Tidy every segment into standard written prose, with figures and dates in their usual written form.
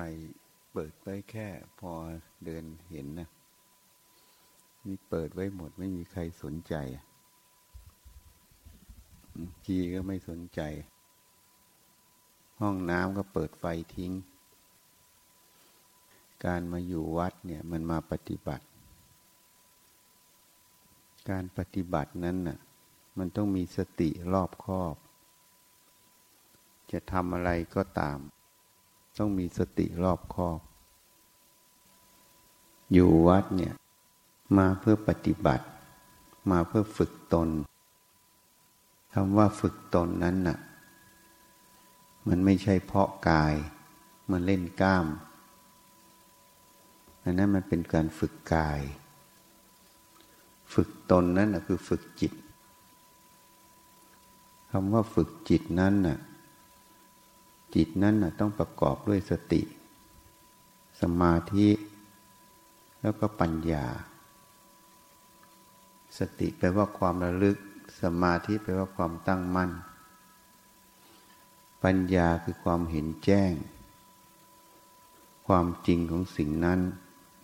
ไปเปิดไว้แค่พอเดินเห็นนะนี่เปิดไว้หมดไม่มีใครสนใจทีก็ไม่สนใจห้องน้ำก็เปิดไฟทิ้งการมาอยู่วัดเนี่ยมันมาปฏิบัติการปฏิบัตินั้นน่ะมันต้องมีสติรอบคอบจะทำอะไรก็ตามต้องมีสติรอบคอบอยู่วัดเนี่ยมาเพื่อปฏิบัติมาเพื่อฝึกตนคำว่าฝึกตนนั้นน่ะมันไม่ใช่เพาะกายมันเล่นกล้ามอันนั้นมันเป็นการฝึกกายฝึกตนนั้นน่ะคือฝึกจิตคำว่าฝึกจิตนั้นน่ะจิตนั้นน่ะต้องประกอบด้วยสติสมาธิแล้วก็ปัญญาสติแปลว่าความระลึกสมาธิแปลว่าความตั้งมั่นปัญญาคือความเห็นแจ้งความจริงของสิ่งนั้น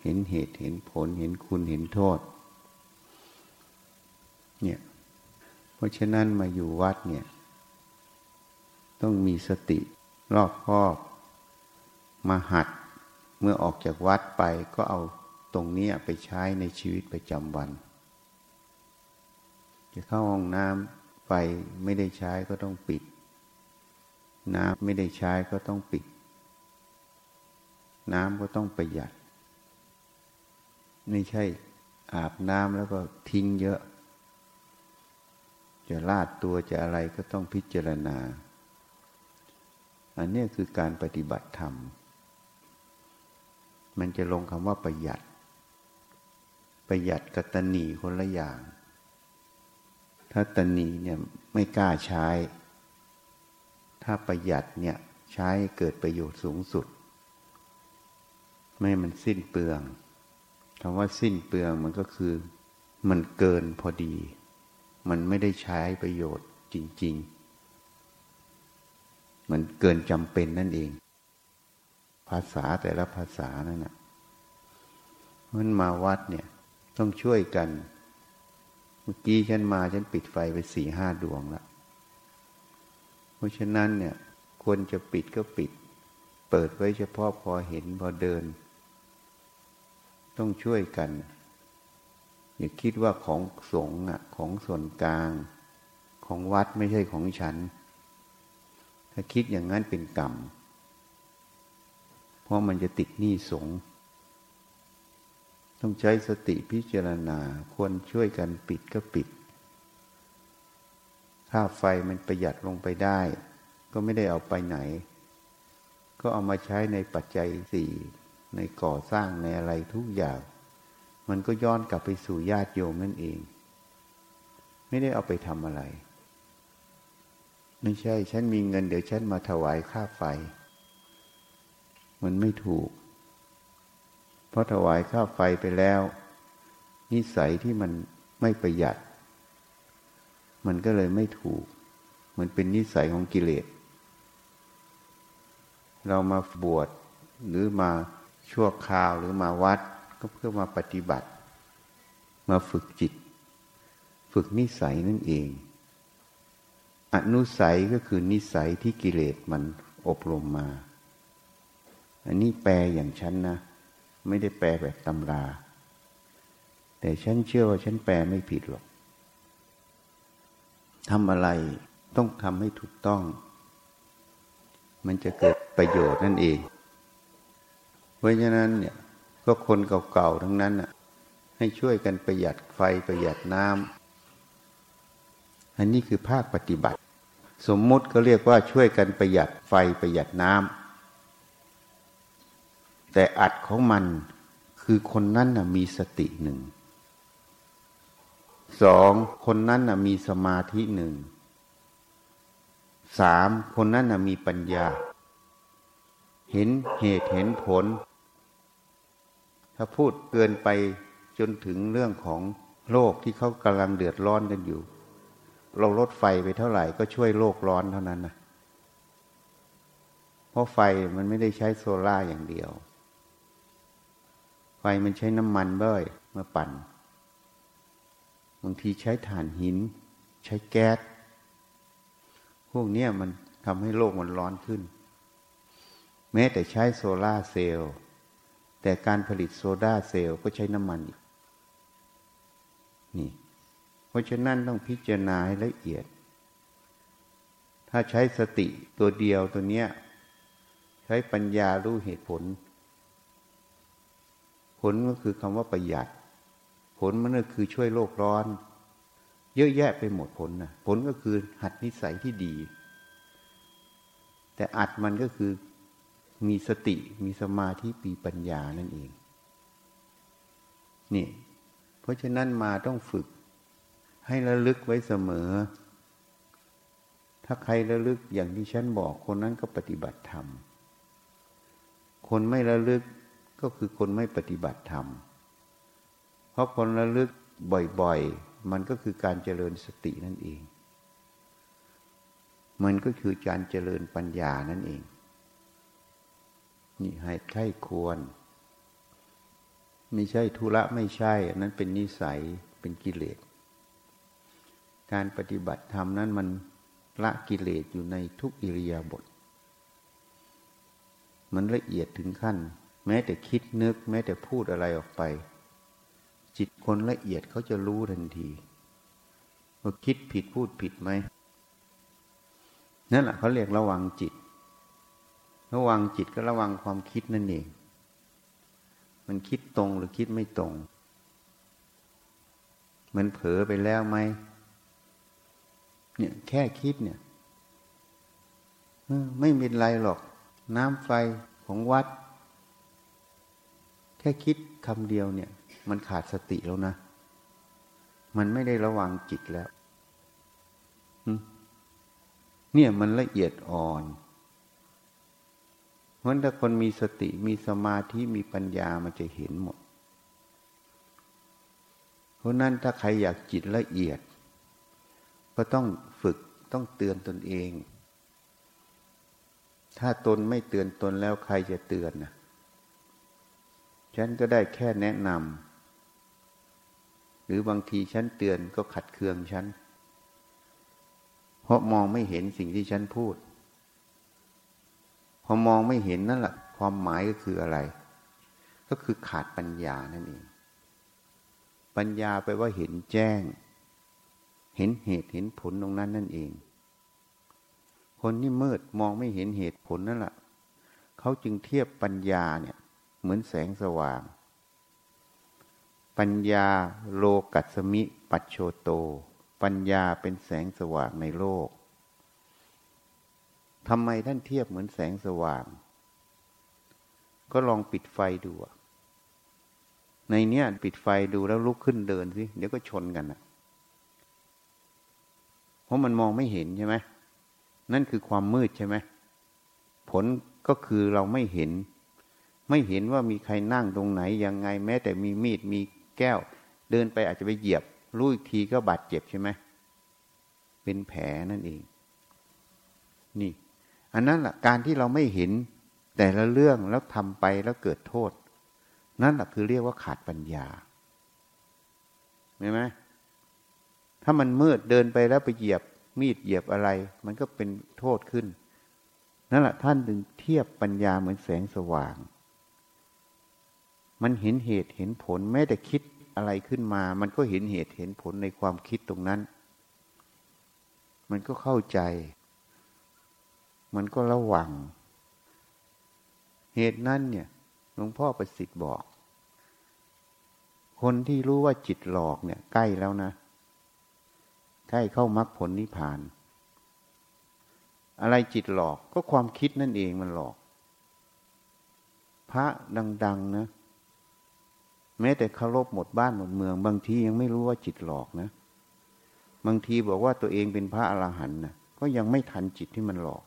เห็นเหตุเห็นผลเห็นคุณเห็นโทษเนี่ยเพราะฉะนั้นมาอยู่วัดเนี่ยต้องมีสติรอบคอบมาหัดเมื่อออกจากวัดไปก็เอาตรงนี้ไปใช้ในชีวิตประจำวันจะเข้าห้องน้ำไฟไม่ได้ใช้ก็ต้องปิดน้ำไม่ได้ใช้ก็ต้องปิดน้ำก็ต้องประหยัดไม่ใช่อาบน้ำแล้วก็ทิ้งเยอะจะลาดตัวจะอะไรก็ต้องพิจารณาอันนี้คือการปฏิบัติธรรมมันจะลงคำว่าประหยัดประหยัดกับตนีคนละอย่างถ้าตนีเนี่ยไม่กล้าใช้ถ้าประหยัดเนี่ยใช้เกิดประโยชน์สูงสุดไม่มันสิ้นเปลืองคำว่าสิ้นเปลืองมันก็คือมันเกินพอดีมันไม่ได้ใช้ประโยชน์จริงๆมันเกินจำเป็นนั่นเองภาษาแต่ละภาษานั่นน่ะมันมาวัดเนี่ยต้องช่วยกันเมื่อกี้ฉันมาฉันปิดไฟไป 4-5 ดวงแล้วเพราะฉะนั้นเนี่ยควรจะปิดก็ปิดเปิดไว้เฉพาะพอเห็นพอเดินต้องช่วยกันอย่าคิดว่าของสงฆ์อ่ะของส่วนกลางของวัดไม่ใช่ของฉันถ้าคิดอย่างนั้นเป็นกรรมเพราะมันจะติดหนี้สงฆ์ต้องใช้สติพิจารณาควรช่วยกันปิดก็ปิดถ้าไฟมันประหยัดลงไปได้ก็ไม่ได้เอาไปไหนก็เอามาใช้ในปัจจัยสี่ในก่อสร้างในอะไรทุกอย่างมันก็ย้อนกลับไปสู่ญาติโยมนั่นเองไม่ได้เอาไปทำอะไรไม่ใช่ฉันมีเงินเดี๋ยวฉันมาถวายค่าไฟมันไม่ถูกเพราะถวายค่าไฟไปแล้วนิสัยที่มันไม่ประหยัดมันก็เลยไม่ถูกมันเป็นนิสัยของกิเลสเรามาบวชหรือมาชั่วคราวหรือมาวัดก็เพื่อมาปฏิบัติมาฝึกจิตฝึกนิสัยนั่นเองอนุสัยก็คือนิสัยที่กิเลสมันอบรมมาอันนี้แปลอย่างฉันนะไม่ได้แปลแบบตำราแต่ฉันเชื่อว่าฉันแปลไม่ผิดหรอกทำอะไรต้องทำให้ถูกต้องมันจะเกิดประโยชน์นั่นเองเพราะฉะนั้นเนี่ยก็คนเก่าๆทั้งนั้นน่ะให้ช่วยกันประหยัดไฟประหยัดน้ำอันนี้คือภาคปฏิบัติสมมุติก็เรียกว่าช่วยกันประหยัดไฟประหยัดน้ำแต่อัดของมันคือคนนั้นน่ะมีสติหนึ่งสองคนนั้นน่ะมีสมาธิหนึ่งสามคนนั้นน่ะมีปัญญาเห็นเหตุเห็นผลถ้าพูดเกินไปจนถึงเรื่องของโลกที่เขากำลังเดือดร้อนกันอยู่เราลดไฟไปเท่าไหร่ก็ช่วยโลกร้อนเท่านั้นนะ เพราะไฟมันไม่ได้ใช้โซล่าอย่างเดียวไฟมันใช้น้ำมันบ้อยมาปั่นบางทีใช้ถ่านหินใช้แก๊สพวกนี้มันทำให้โลกมันร้อนขึ้นแม้แต่ใช้โซล่าเซลล์แต่การผลิตโซล่าเซลล์ก็ใช้น้ำมันอีกนี่เพราะฉะนั้นต้องพิจารณาให้ละเอียดถ้าใช้สติตัวเดียวตัวเนี้ยใช้ปัญญารู้เหตุผลผลก็คือคำว่าประหยัดผลมันก็คือช่วยโลกร้อนเยอะแยะไปหมดผลนะผลก็คือหัดนิสัยที่ดีแต่อัดมันก็คือมีสติมีสมาธิปีปัญญานั่นเองนี่เพราะฉะนั้นมาต้องฝึกให้ระลึกไว้เสมอถ้าใครระลึกอย่างที่ฉันบอกคนนั้นก็ปฏิบัติธรรมคนไม่ระลึกก็คือคนไม่ปฏิบัติธรรมเพราะคนระลึกบ่อยๆมันก็คือการเจริญสตินั่นเองมันก็คือการเจริญปัญญานั่นเองนี่ให้ใคร่ควรไม่ใช่ธุระไม่ใช่อันนั้นเป็นนิสัยเป็นกิเลสการปฏิบัติธรรมนั้นมันละกิเลสอยู่ในทุกอิริยาบถมันละเอียดถึงขั้นแม้แต่คิดนึกแม้แต่พูดอะไรออกไปจิตคนละเอียดเขาจะรู้ทันทีว่าคิดผิดพูดผิดไหมนั่นแหละเขาเรียกระวังจิตระวังจิตก็ระวังความคิดนั่นเองมันคิดตรงหรือคิดไม่ตรงมันเผลอไปแล้วไหมเนี่ยแค่คิดเนี่ยไม่เป็นไรหรอกน้ำไฟของวัดแค่คิดคำเดียวเนี่ยมันขาดสติแล้วนะมันไม่ได้ระวังจิตแล้วเนี่ยมันละเอียดอ่อนเพราะถ้าคนมีสติมีสมาธิมีปัญญามันจะเห็นหมดเพราะนั้นถ้าใครอยากจิตละเอียดก็ต้องฝึกต้องเตือนตนเองถ้าตนไม่เตือนตนแล้วใครจะเตือนนะฉันก็ได้แค่แนะนำหรือบางทีฉันเตือนก็ขัดเคืองฉันเพราะมองไม่เห็นสิ่งที่ฉันพูดพอมองไม่เห็นนั่นแหละความหมายก็คืออะไรก็คือขาดปัญญานั่นเองปัญญาแปลว่าเห็นแจ้งเห็นเหตุเห็นผลตรงนั้นนั่นเองคนที่มืดมองไม่เห็นเหตุผลนั่นแหละเขาจึงเทียบปัญญาเนี่ยเหมือนแสงสว่างปัญญาโลกัสสมิปัจโชโตปัญญาเป็นแสงสว่างในโลกทำไมท่านเทียบเหมือนแสงสว่างก็ลองปิดไฟดูในเนี้ยปิดไฟดูแล้วลุกขึ้นเดินสิเดี๋ยวก็ชนกันนะเพราะมันมองไม่เห็นใช่ไหมนั่นคือความมืดใช่ไหมผลก็คือเราไม่เห็นว่ามีใครนั่งตรงไหนยังไงแม้แต่มีมีดมีแก้วเดินไปอาจจะไปเหยียบรู้อีกทีก็บาดเจ็บใช่ไหมเป็นแผลนั่นเองนี่อันนั้นแหละการที่เราไม่เห็นแต่ละเรื่องแล้วทำไปแล้วเกิดโทษนั่นแหละคือเรียกว่าขาดปัญญาเห็นไหมถ้ามันมืดเดินไปแล้วไปเหยียบมีดเหยียบอะไรมันก็เป็นโทษขึ้นนั่นแหละท่านถึงเทียบปัญญาเหมือนแสงสว่างมันเห็นเหตุเห็นผลแม้แต่คิดอะไรขึ้นมามันก็เห็นเหตุเห็นผลในความคิดตรงนั้นมันก็เข้าใจมันก็ระวังเหตุนั้นเนี่ยหลวงพ่อประสิทธิ์บอกคนที่รู้ว่าจิตหลอกเนี่ยใกล้แล้วนะใกล้เข้ามรรคผลนิพพานอะไรจิตหลอกก็ความคิดนั่นเองมันหลอกพระดังๆนะแม้แต่เคารพหมดบ้านหมดเมืองบางทียังไม่รู้ว่าจิตหลอกนะบางทีบอกว่าตัวเองเป็นพระอรหันต์นะก็ยังไม่ทันจิตที่มันหลอก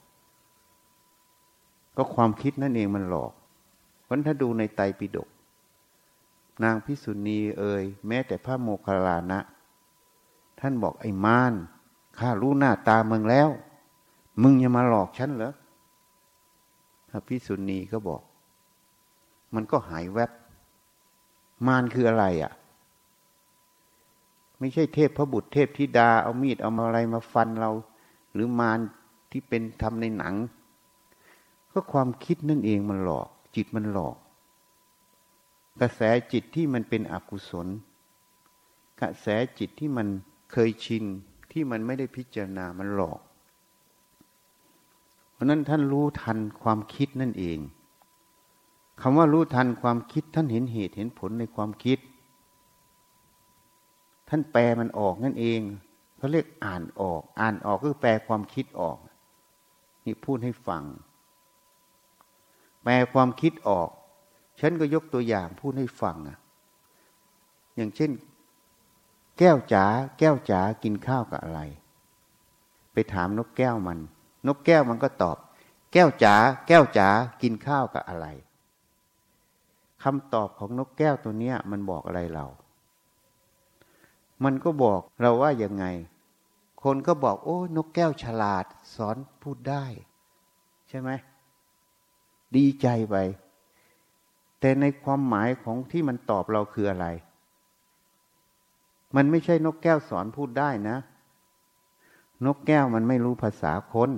ก็ความคิดนั่นเองมันหลอกเพราะถ้าดูในไตรปิฎกนางภิกษุณีเอ่ยแม้แต่พระโมคคัลลานะท่านบอกไอ้มารข้ารู้หน้าตามึงแล้วมึงอย่ามาหลอกฉันเหรอ ภิกษุณีก็บอกมันก็หายแวบมารคืออะไรอ่ะไม่ใช่เทพพระบุตรเทพธิดาเอามีดเอาอะไรมาฟันเราหรือมารที่เป็นทำในหนังก็ความคิดนั่นเองมันหลอกจิตมันหลอกกระแสจิตที่มันเป็นอกุศลกระแสจิตที่มันเคยชินที่มันไม่ได้พิจารณามันหลอกเพราะนั้นท่านรู้ทันความคิดนั่นเองคำว่ารู้ทันความคิดท่านเห็นเหตุเห็นผลในความคิดท่านแปลมันออกนั่นเองเขาเรียกอ่านออกอ่านออกก็แปลความคิดออกนี่พูดให้ฟังแปลความคิดออกฉันก็ยกตัวอย่างพูดให้ฟังอย่างเช่นแก้วจ๋าแก้วจ๋ากินข้าวกับอะไรไปถามนกแก้วมันนกแก้วมันก็ตอบแก้วจ๋าแก้วจ๋ากินข้าวกับอะไรคำตอบของนกแก้วตัวเนี้ยมันบอกอะไรเรามันก็บอกเราว่ายังไงคนก็บอกโอ้นกแก้วฉลาดสอนพูดได้ใช่ไหมดีใจไปแต่ในความหมายของที่มันตอบเราคืออะไรมันไม่ใช่นกแก้วสอนพูดได้นะนกแก้วมันไม่รู้ภาษาคน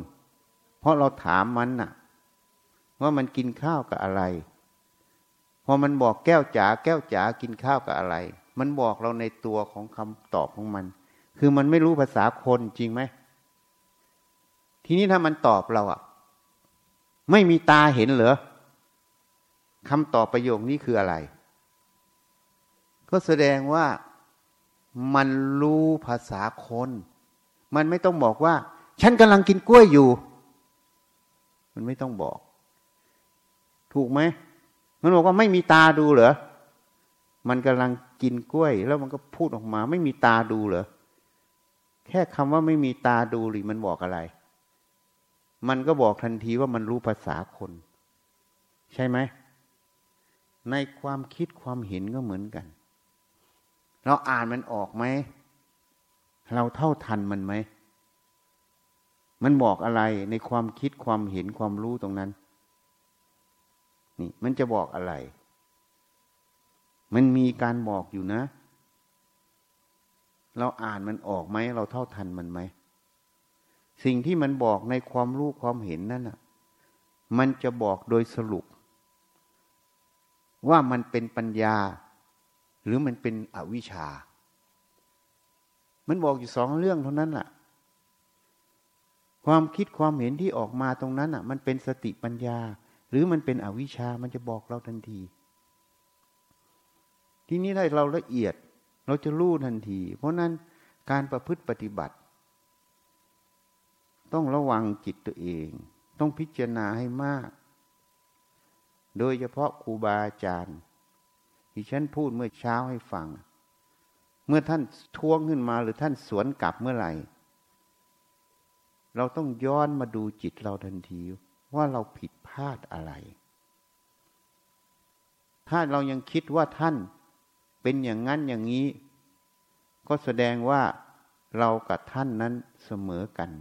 เพราะเราถามมันน่ะว่ามันกินข้าวกับอะไรพอมันบอกแก้วจ๋าแก้วจ๋ากินข้าวกับอะไรมันบอกเราในตัวของคำตอบของมันคือมันไม่รู้ภาษาคนจริงไหมทีนี้ถ้ามันตอบเราอ่ะไม่มีตาเห็นเหรอคำตอบประโยคนี้คืออะไรก็แสดงว่ามันรู้ภาษาคนมันไม่ต้องบอกว่าฉันกำลังกินกล้วยอยู่มันไม่ต้องบอกถูกไหมมันบอกว่าไม่มีตาดูเหรอมันกำลังกินกล้วยแล้วมันก็พูดออกมาไม่มีตาดูเหรอแค่คำว่าไม่มีตาดูหรือมันบอกอะไรมันก็บอกทันทีว่ามันรู้ภาษาคนใช่ไหมในความคิดความเห็นก็เหมือนกันเราอ่านมันออกไหมเราเท่าทันมันไหมมันบอกอะไรในความคิดความเห็นความรู้ตรงนั้นนี่มันจะบอกอะไรมันมีการบอกอยู่นะเราอ่านมันออกไหมเราเท่าทันมันไหมสิ่งที่มันบอกในความรู้ความเห็นนั่นน่ะมันจะบอกโดยสรุปว่ามันเป็นปัญญาหรือมันเป็นอวิชชามันบอกอยู่สองเรื่องเท่านั้นล่ะความคิดความเห็นที่ออกมาตรงนั้นน่ะมันเป็นสติปัญญาหรือมันเป็นอวิชชามันจะบอกเราทันทีทีนี้ถ้าเราละเอียดเราจะรู้ทันทีเพราะนั้นการประพฤติปฏิบัติต้องระวังจิตตัวเองต้องพิจารณาให้มากโดยเฉพาะครูบาอาจารย์ที่ฉันพูดเมื่อเช้าให้ฟังเมื่อท่านท้วงขึ้นมาหรือท่านสวนกลับเมื่อไหร่เราต้องย้อนมาดูจิตเราทันทีว่าเราผิดพลาดอะไรถ้าเรายังคิดว่าท่านเป็นอย่างนั้นอย่างนี้ก็แสดงว่าเรากับท่านนั้นเสมอกัน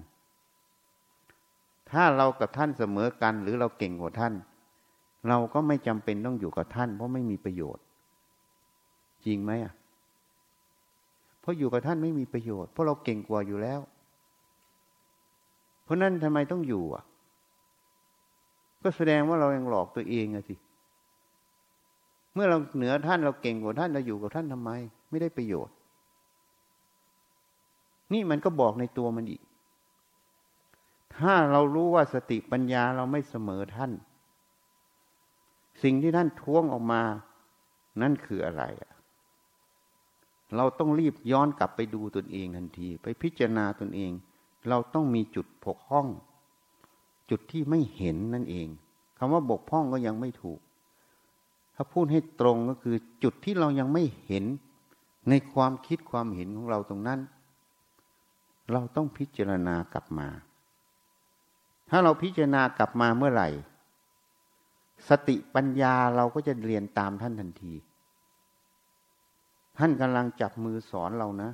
ถ้าเรากับท่านเสมอกันหรือเราเก่งกว่าท่านเราก็ไม่จำเป็นต้องอยู่กับท่านเพราะไม่มีประโยชน์จริงไหมอ่ะเพราะอยู่กับท่านไม่มีประโยชน์เพราะเราเก่งกว่าอยู่แล้วเพราะนั้นทำไมต้องอยู่อ่ะก็แสดงว่าเรายังหลอกตัวเองอ่ะสิเมื่อเราเหนือท่านเราเก่งกว่าท่านเราอยู่กับท่านทำไมไม่ได้ประโยชน์นี่มันก็บอกในตัวมันอีกถ้าเรารู้ว่าสติปัญญาเราไม่เสมอท่านสิ่งที่ท่านท้วงออกมานั่นคืออะไรเราต้องรีบย้อนกลับไปดูตนเองทันทีไปพิจารณาตนเองเราต้องมีจุดบกพร่องจุดที่ไม่เห็นนั่นเองคำว่าบกพร่องก็ยังไม่ถูกถ้าพูดให้ตรงก็คือจุดที่เรายังไม่เห็นในความคิดความเห็นของเราตรงนั้นเราต้องพิจารณากลับมาถ้าเราพิจารณากลับมาเมื่อไหร่สติปัญญาเราก็จะเรียนตามท่านทันทีท่านกำลังจับมือสอนเรานะ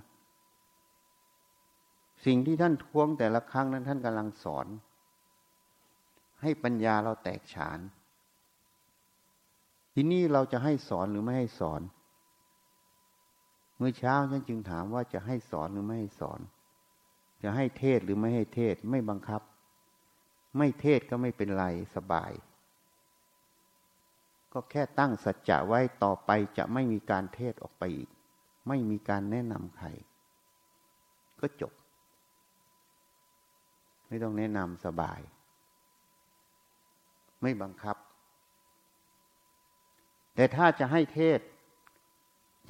สิ่งที่ท่านท้วงแต่ละครั้งนั้นท่านกำลังสอน ให้ปัญญาเราแตกฉานทีนี้เราจะให้สอนหรือไม่ให้สอนเมื่อเช้าฉันจึงถามว่าจะให้สอนหรือไม่ให้สอนจะให้เทศหรือไม่ให้เทศไม่บังคับไม่เทศก็ไม่เป็นไรสบายก็แค่ตั้งสัจจะไว้ต่อไปจะไม่มีการเทศออกไปอีกไม่มีการแนะนำใครก็จบไม่ต้องแนะนำสบายไม่บังคับแต่ถ้าจะให้เทศ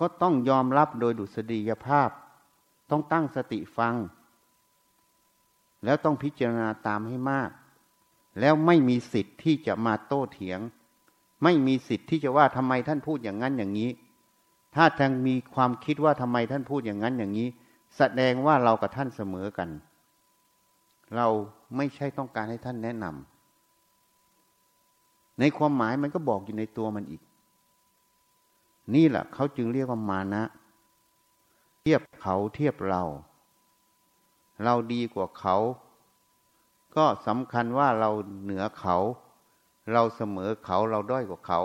ก็ต้องยอมรับโดยดุษฎียภาพต้องตั้งสติฟังแล้วต้องพิจารณาตามให้มากแล้วไม่มีสิทธิ์ที่จะมาโต้เถียงไม่มีสิทธิ์ที่จะว่าทำไมท่านพูดอย่างนั้นอย่างนี้ถ้าท่านมีความคิดว่าทำไมท่านพูดอย่างนั้นอย่างนี้แสดงว่าเรากับท่านเสมอกันเราไม่ใช่ต้องการให้ท่านแนะนำในความหมายมันก็บอกอยู่ในตัวมันอีกนี่แหละเขาจึงเรียกว่ามานะเทียบเขาเทียบเราดีกว่าเขาก็สำคัญว่าเราเหนือเขาเราเสมอเขาเราด้อยกว่าเขา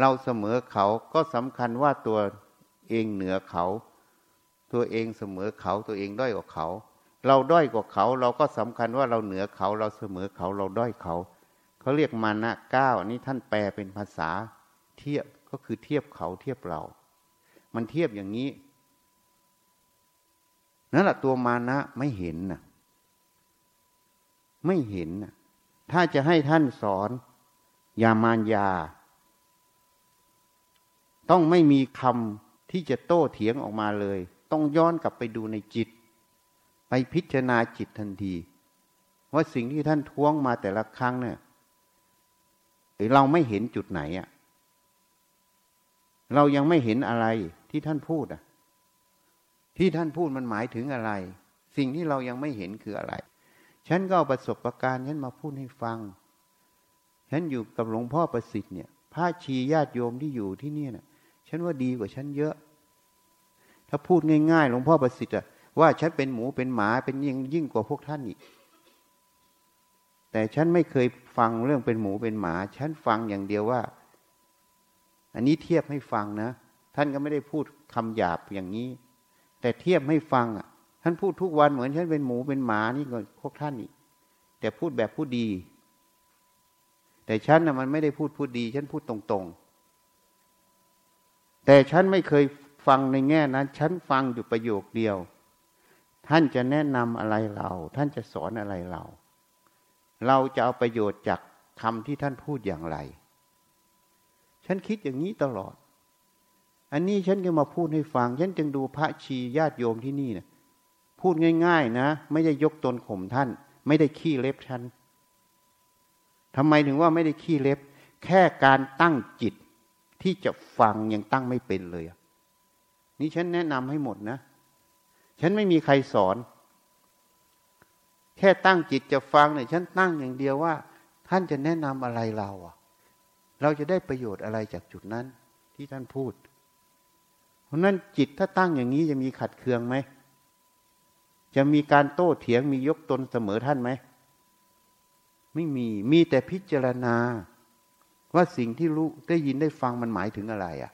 เราเสมอเขาก็สำคัญว่าตัวเองเหนือเขาตัวเองเสมอเขาตัวเองด้อยกว่าเขาเราด้อยกว่าเขาเราก็สำคัญว่าเราเหนือเขาเราเสมอเขาเราด้อยเขาเขาเรียกมานะ9อันนี้ท่านแปลเป็นภาษาเทียบก็คือเทียบเขาเทียบเรามันเทียบอย่างนี้นั่นแหละตัวมานะไม่เห็นนะไม่เห็นนะถ้าจะให้ท่านสอนอย่ามารยาต้องไม่มีคำที่จะโต้เถียงออกมาเลยต้องย้อนกลับไปดูในจิตไปพิจารณาจิตทันทีว่าสิ่งที่ท่านท้วงมาแต่ละครั้งเนี่ยเราไม่เห็นจุดไหนอ่ะเรายังไม่เห็นอะไรที่ท่านพูดอ่ะที่ท่านพูดมันหมายถึงอะไรสิ่งที่เรายังไม่เห็นคืออะไรฉันก็เอาประสบการณ์ฉันมาพูดให้ฟังฉันอยู่กับหลวงพ่อประสิทธิ์เนี่ยพระชีญาติโยมที่อยู่ที่นี่น่ะฉันว่าดีกว่าฉันเยอะถ้าพูดง่ายๆหลวงพ่อประสิทธิ์อ่ะว่าฉันเป็นหมูเป็นหมาเป็นยิ่งกว่าพวกท่านอีกแต่ฉันไม่เคยฟังเรื่องเป็นหมูเป็นหมาฉันฟังอย่างเดียวว่าอันนี้เทียบให้ฟังนะท่านก็ไม่ได้พูดคำหยาบอย่างนี้แต่เทียบให้ฟังอ่ะท่านพูดทุกวันเหมือนฉันเป็นหมูเป็นหมานี่ก็พวกท่านอีกแต่พูดแบบผู้ดีแต่ฉันน่ะมันไม่ได้พูดดีฉันพูดตรงๆแต่ฉันไม่เคยฟังในแง่นั้นฉันฟังอยู่ประโยคเดียวท่านจะแนะนำอะไรเราท่านจะสอนอะไรเราเราจะเอาประโยชน์จากคำที่ท่านพูดอย่างไรฉันคิดอย่างนี้ตลอดอันนี้ฉันก็มาพูดให้ฟังฉันจึงดูพระชีญาติโยมที่นี่นะพูดง่ายๆนะไม่ได้ยกตนข่มท่านไม่ได้ขี้เล็บท่านทำไมถึงว่าไม่ได้ขี้เล็บแค่การตั้งจิตที่จะฟังยังตั้งไม่เป็นเลยนี่ฉันแนะนำให้หมดนะฉันไม่มีใครสอนแค่ตั้งจิตจะฟังเนี่ยฉันตั้งอย่างเดียวว่าท่านจะแนะนำอะไรเราอ่ะเราจะได้ประโยชน์อะไรจากจุดนั้นที่ท่านพูดเพราะนั้นจิตถ้าตั้งอย่างนี้จะมีขัดเคืองไหมจะมีการโต้เถียงมียกตนเสมอท่านไหมไม่มีมีแต่พิจารณาว่าสิ่งที่รู้ได้ยินได้ฟังมันหมายถึงอะไรอ่ะ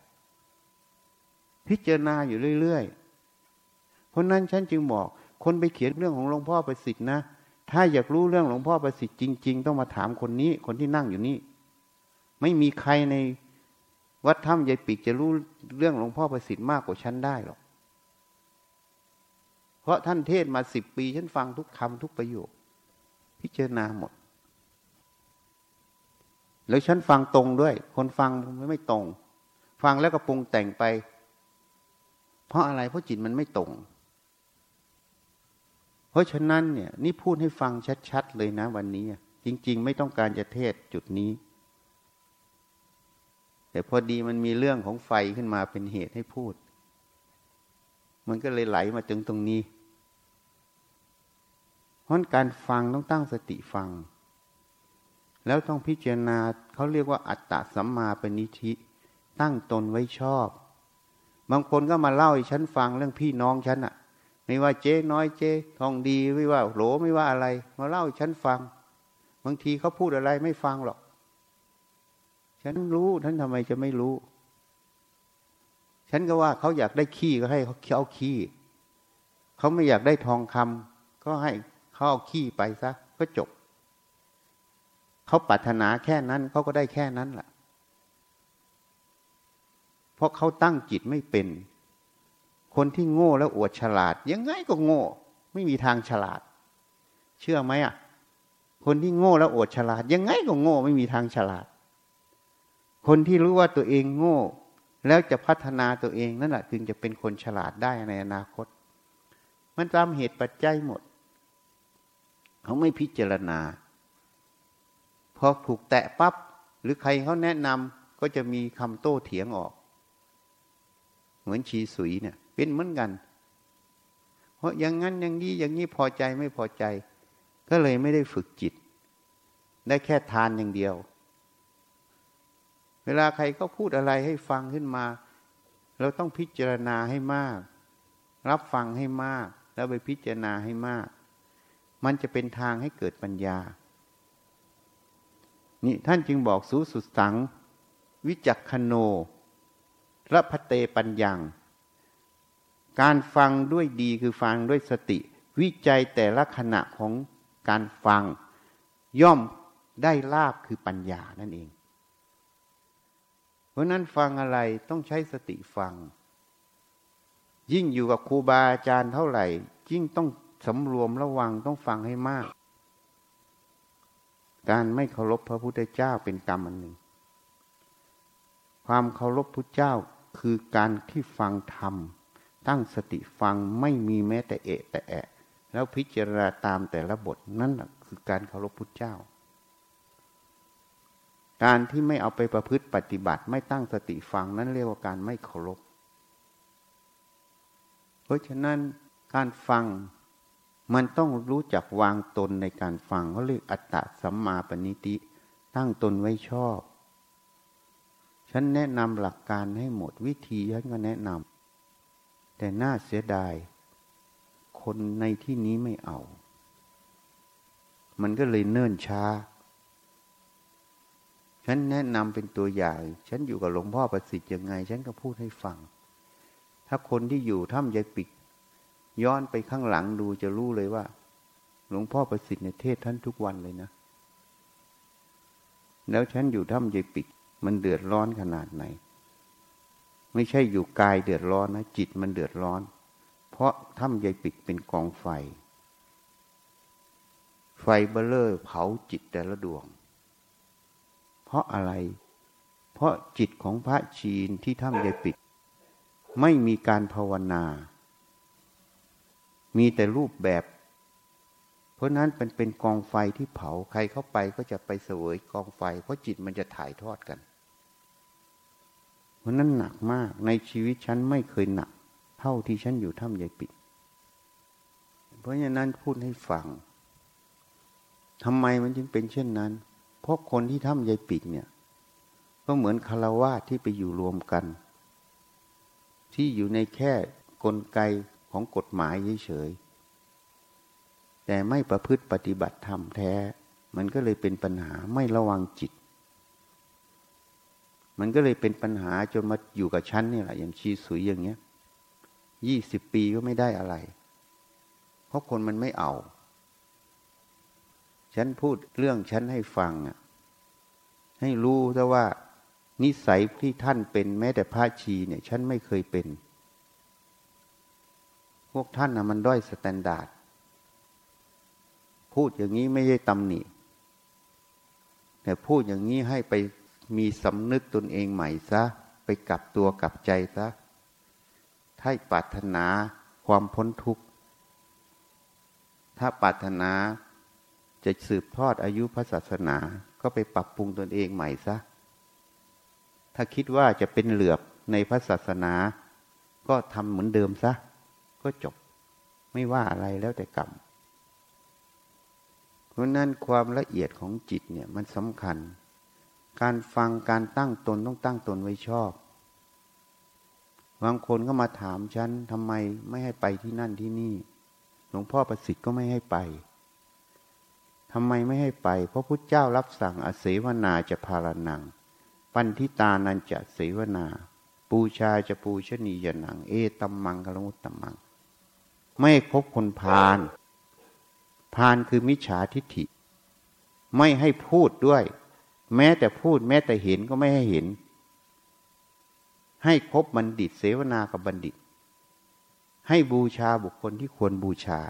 พิจารณาอยู่เรื่อยๆเพราะนั้นฉันจึงบอกคนไปเขียนเรื่องของหลวงพ่อประสิทธิ์นะถ้าอยากรู้เรื่องหลวงพ่อประสิทธิ์จริงๆต้องมาถามคนนี้คนที่นั่งอยู่นี่ไม่มีใครในวัดถ้ำยายปีกจะรู้เรื่องหลวงพ่อประสิทธิ์มากกว่าฉันได้หรอกเพราะท่านเทศมา10 ปีฉันฟังทุกคำทุกประโยคพิจารณาหมดแล้วฉันฟังตรงด้วยคนฟังไม่ตรงฟังแล้วก็ปรุงแต่งไปเพราะอะไรเพราะจิตมันไม่ตรงเพราะฉะนั้นเนี่ยนี่พูดให้ฟังชัดๆเลยนะวันนี้จริงๆไม่ต้องการจะเทศจุดนี้แต่พอดีมันมีเรื่องของไฟขึ้นมาเป็นเหตุให้พูดมันก็เลยไหลมาถึงตรงนี้เพราะการฟังต้องตั้งสติฟังแล้วต้องพิจารณาเขาเรียกว่าอัตตสัมมาปณิธิตั้งตนไว้ชอบบางคนก็มาเล่าให้ฉันฟังเรื่องพี่น้องฉันอะไม่ว่าเจ๊น้อยเจ๊ทองดีไม่ว่าโหลไม่ว่าอะไรมาเล่าให้ฉันฟัง บางทีเขาพูดอะไรไม่ฟังหรอกฉันรู้ท่านทำไมจะไม่รู้ฉันก็ว่าเขาอยากได้ขี้ก็ให้เขาเอาขี้เขาไม่อยากได้ทองคำก็ให้เขาเอาขี้ไปซะก็จบเขาปรารถนาแค่นั้นเขาก็ได้แค่นั้นแหละเพราะเขาตั้งจิตไม่เป็นคนที่โง่แล้วอวดฉลาดยังไงก็โง่ไม่มีทางฉลาดเชื่อไหมอ่ะคนที่โง่แล้วอวดฉลาดยังไงก็โง่ไม่มีทางฉลาดคนที่รู้ว่าตัวเองโง่แล้วจะพัฒนาตัวเองนั่นแหละถึงจะเป็นคนฉลาดได้ในอนาคตมันตามเหตุปัจจัยหมดเขาไม่พิจารณาพอถูกแตะปั๊บหรือใครเขาแนะนำก็จะมีคำโต้เถียงออกเหมือนชีสุยเนี่ยเป็นเหมือนกันเพราะอย่างนั้นอย่างนี้อย่างนี้พอใจไม่พอใจก็เลยไม่ได้ฝึกจิตได้แค่ทานอย่างเดียวเวลาใครก็พูดอะไรให้ฟังขึ้นมาเราต้องพิจารณาให้มากรับฟังให้มากแล้วไปพิจารณาให้มากมันจะเป็นทางให้เกิดปัญญานี่ท่านจึงบอกสูสุสังวิจักขโนระพเตปัญญังการฟังด้วยดีคือฟังด้วยสติวิจัยแต่ละขณะของการฟังย่อมได้ลาภคือปัญญานั่นเองเพราะนั้นฟังอะไรต้องใช้สติฟังยิ่งอยู่กับครูบาอาจารย์เท่าไหร่ยิ่งต้องสำรวมระวังต้องฟังให้มากการไม่เคารพพระพุทธเจ้าเป็นกรรมอันหนึ่งความเคารพพุทธเจ้าคือการที่ฟังธรรมตั้งสติฟังไม่มีแม้แต่เอะแต่แอะแล้วพิจารณาตามแต่ละบทนั่นคือการเคารพพุทธเจ้าการที่ไม่เอาไปประพฤติปฏิบัติไม่ตั้งสติฟังนั้นเรียกว่าการไม่เคารพเพราะฉะนั้นการฟังมันต้องรู้จักวางตนในการฟังเขาเรียกอัตตะสัมมาปณิติตั้งตนไว้ชอบฉันแนะนำหลักการให้หมดวิธีฉันก็แนะนำแต่น่าเสียดายคนในที่นี้ไม่เอามันก็เลยเนิ่นช้าฉันแนะนำเป็นตัวอย่างฉันอยู่กับหลวงพ่อประสิทธิ์ยังไงฉันก็พูดให้ฟังถ้าคนที่อยู่ถ้ำยายปิกย้อนไปข้างหลังดูจะรู้เลยว่าหลวงพ่อประสิทธิ์ในเทศท่านทุกวันเลยนะแล้วฉันอยู่ถ้ำยายปิกมันเดือดร้อนขนาดไหนไม่ใช่อยู่กายเดือดร้อนนะจิตมันเดือดร้อนเพราะถ้ำยายปิกเป็นกองไฟไฟเบ้อเร่อเผาจิตแต่ละดวงเพราะอะไรเพราะจิตของพระชีนที่ถ้ำยายปิกไม่มีการภาวนามีแต่รูปแบบเพราะนั้นมันเป็นกองไฟที่เผาใครเข้าไปก็จะไปเสวยกองไฟเพราะจิตมันจะถ่ายทอดกันเพราะนั้นหนักมากในชีวิตฉันไม่เคยหนักเท่าที่ฉันอยู่ถ้ำยายปิกเพราะฉะนั้นพูดให้ฟังทำไมมันจึงเป็นเช่นนั้นเพราะคนที่ถ้ำยายปิกเนี่ยก็เหมือนคฤหัสถ์ที่ไปอยู่รวมกันที่อยู่ในแค่กลไกของกฎหมายเฉยๆแต่ไม่ประพฤติปฏิบัติธรรมแท้มันก็เลยเป็นปัญหาไม่ระวังจิตมันก็เลยเป็นปัญหาจนมาอยู่กับฉันนี่แหละอย่างชีสุยอย่างเงี้ย20 ปีก็ไม่ได้อะไรเพราะคนมันไม่เอาฉันพูดเรื่องฉันให้ฟังอ่ะให้รู้ซะว่านิสัยที่ท่านเป็นแม้แต่พระชีเนี่ยฉันไม่เคยเป็นพวกท่านนะมันด้อยสแตนดาร์ดพูดอย่างนี้ไม่ได้ตำหนิแต่พูดอย่างนี้ให้ไปมีสำนึกตนเองใหม่ซะไปกลับตัวกลับใจซะถ้าปรารถนาความพ้นทุกข์ถ้าปรารถนาจะสืบทอดอายุพระศาสนาก็ไปปรับปรุงตนเองใหม่ซะถ้าคิดว่าจะเป็นเหลือบในพระศาสนาก็ทำเหมือนเดิมซะก็จบไม่ว่าอะไรแล้วแต่กรรมเพราะนั้นความละเอียดของจิตเนี่ยมันสำคัญการฟังการตั้งตนต้องตั้งตนไว้ชอบบางคนก็มาถามฉันทำไมไม่ให้ไปที่นั่นที่นี่หลวงพ่อประสิทธิ์ก็ไม่ให้ไปท ทำไมไม่ให้ไปเพราะพุทธเจ้ารับสั่งอเสวนาจะพารานังปันทิตานันจะเสวนาปูชาจะปูชนียนังเอตัมมังกลมุตตัมมังไม่คบคนพาลพาลคือมิจฉาทิฏฐิไม่ให้พูดด้วยแม้แต่พูดแม้แต่เห็นก็ไม่ให้เห็นให้คบบัณฑิตเสวนากับบัณฑิตให้บูชาบุคคลที่ควรบูชา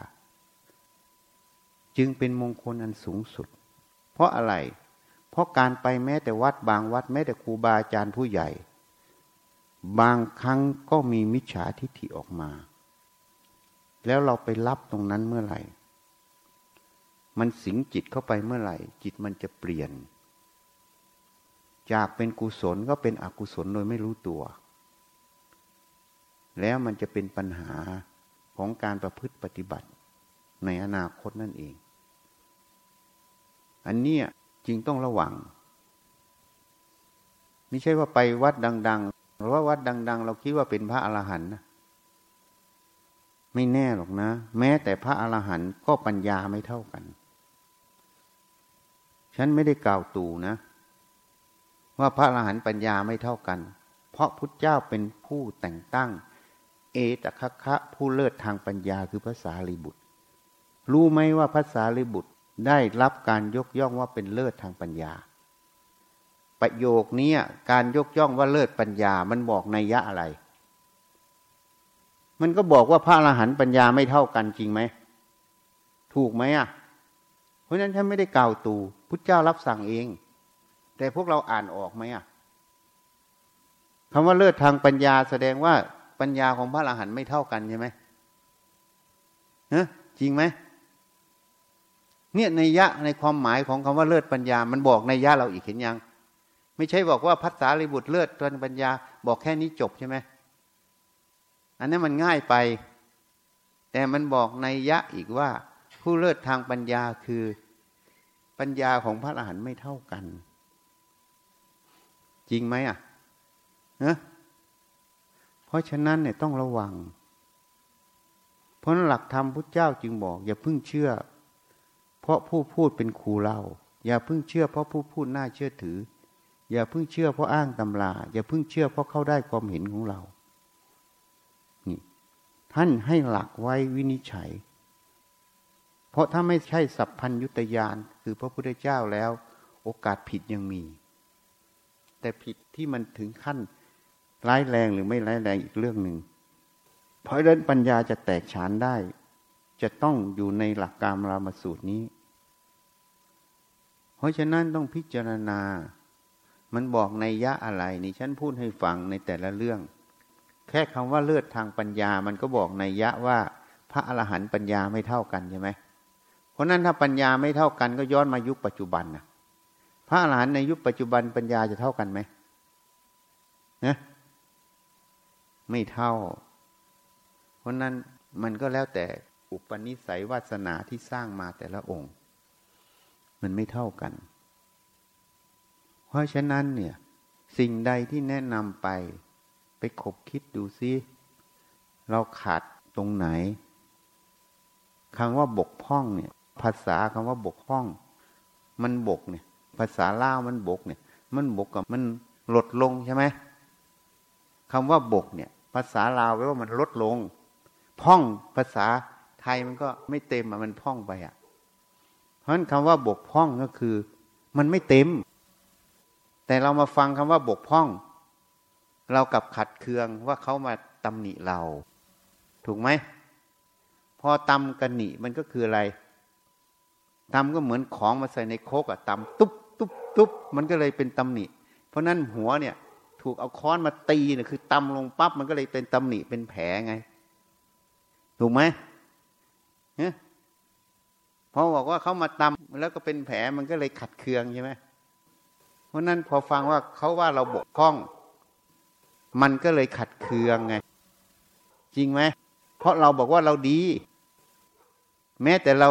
จึงเป็นมงคลอันสูงสุดเพราะอะไรเพราะการไปแม้แต่วัดบางวัดแม้แต่ครูบาอาจารย์ผู้ใหญ่บางครั้งก็มีมิจฉาทิฏฐิออกมาแล้วเราไปรับตรงนั้นเมื่อไหร่มันสิงจิตเข้าไปเมื่อไหร่จิตมันจะเปลี่ยนจากเป็นกุศลก็เป็นอกุศลโดยไม่รู้ตัวแล้วมันจะเป็นปัญหาของการประพฤติปฏิบัติในอนาคตนั่นเองอันนี้จริงต้องระวังไม่ใช่ว่าไปวัดดังๆหรือว่าวัดดังๆเราคิดว่าเป็นพระอรหันต์นะไม่แน่หรอกนะแม้แต่พระอรหันต์ก็ปัญญาไม่เท่ากันฉันไม่ได้กล่าวตู่นะว่าพระอรหันต์ปัญญาไม่เท่ากันเพราะพุทธเจ้าเป็นผู้แต่งตั้งเอตทัคคะผู้เลิศทางปัญญาคือพระสารีบุตรรู้ไหมว่าพระสารีบุตรได้รับการยกย่องว่าเป็นเลิศทางปัญญาประโยคนี้การยกย่องว่าเลิศปัญญามันบอกนัยยะอะไรมันก็บอกว่าพระอรหันต์ปัญญาไม่เท่ากันจริงไหมถูกไหมอ่ะเพราะฉะนั้นท่านไม่ได้กล่าวตู่พุทธเจ้ารับสั่งเองแต่พวกเราอ่านออกไหมอ่ะคำว่าเลิศทางปัญญาแสดงว่าปัญญาของพระอรหันต์ไม่เท่ากันใช่ไหมฮะจริงไหมเนี่ยนัยยะในความหมายของคำว่าเลิศปัญญามันบอกนัยยะเราอีกเห็นยังไม่ใช่บอกว่าพระสารีบุตรเลิศทางปัญญาบอกแค่นี้จบใช่ไหมอันนั้นมันง่ายไปแต่มันบอกนัยยะอีกว่าผู้เลิศทางปัญญาคือปัญญาของพระอรหันต์ไม่เท่ากันจริงไหมอ่ะนะเพราะฉะนั้นเนี่ยต้องระวังเพราะหลักธรรมพุทธเจ้าจึงบอกอย่าเพิ่งเชื่อเพราะผู้พูดเป็นครูเราอย่าเพิ่งเชื่อเพราะผู้พูดน่าเชื่อถืออย่าเพิ่งเชื่อเพราะอ้างตำราอย่าเพิ่งเชื่อเพราะเข้าได้ความเห็นของเรานี่ท่านให้หลักไว้วินิจฉัยเพราะถ้าไม่ใช่สัพพัญญุตญาณคือพระพุทธเจ้าแล้วโอกาสผิดยังมีแต่ผิดที่มันถึงขั้นร้ายแรงหรือไม่ร้ายแรงอีกเรื่องหนึ่งเพราะฉะนั้นปัญญาจะแตกฉานได้จะต้องอยู่ในหลักกามรามสูตรนี้เพราะฉะนั้นต้องพิจารณามันบอกนัยยะอะไรนี่ฉันพูดให้ฟังในแต่ละเรื่องแค่คำว่าเลิศทางปัญญามันก็บอกนัยยะว่าพระอรหันต์ปัญญาไม่เท่ากันใช่ไหมเพราะนั้นถ้าปัญญาไม่เท่ากันก็ย้อนมายุคปัจจุบันนะพระอรหันต์ในยุคปัจจุบันปัญญาจะเท่ากันไหมนะไม่เท่าเพราะนั้นมันก็แล้วแต่อุปนิสัยวาสนาที่สร้างมาแต่ละองค์มันไม่เท่ากันเพราะฉะนั้นเนี่ยสิ่งใดที่แนะนำไปคบคิดดูซิเราขาดตรงไหนคำว่าบกพร่องเนี่ยภาษาคำว่าบกพร่องมันบกเนี่ยภาษาลาวมันบกเนี่ยมันบกกับมันลดลงใช่ไหมคำว่าบกเนี่ยภาษาลาวแปลว่ามันลดลงพร่องภาษาไทยมันก็ไม่เต็มมันพร่องไปอ่ะเพราะฉะนั้นคำว่าบกพร่องก็คือมันไม่เต็มแต่เรามาฟังคำว่าบกพร่องเรากลับขัดเคืองว่าเขามาตำหนิเราถูกไหมพอตำกันหนิมันก็คืออะไรตำก็เหมือนของมาใส่ในโคกอ่ะตำตุ๊บตุ๊บตุ๊บมันก็เลยเป็นตำหนิเพราะนั้นหัวเนี่ยถูกเอาค้อนมาตีเนี่ยคือตำลงปั๊บมันก็เลยเป็นตำหนิเป็นแผลไงถูกไหมเนี่ยพอบอกว่าเขามาตำแล้วก็เป็นแผลมันก็เลยขัดเคืองใช่ไหมเพราะนั้นพอฟังว่าเขาว่าเราบกพร่องมันก็เลยขัดเคืองไงจริงไหมเพราะเราบอกว่าเราดีแม้แต่เรา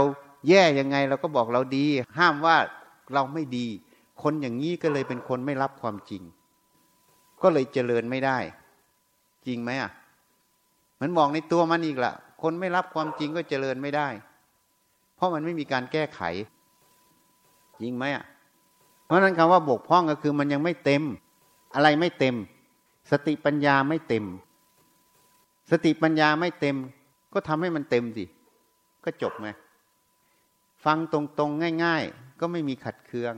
แย่ยังไงเราก็บอกเราดีห้ามว่าเราไม่ดีคนอย่างนี้ก็เลยเป็นคนไม่รับความจริงก็เลยเจริญไม่ได้จริงไหมอ่ะมันบอกในตัวมันอีกละคนไม่รับความจริงก็เจริญไม่ได้เพราะมันไม่มีการแก้ไข จริงไหมอ่ะเพราะนั้นคำว่าบกพร่องก็คือมันยังไม่เต็มอะไรไม่เต็มสติปัญญาไม่เต็มสติปัญญาไม่เต็มก็ทำให้มันเต็มสิก็จบไงฟังตรงๆง่ายๆก็ไม่มีขัดเคือง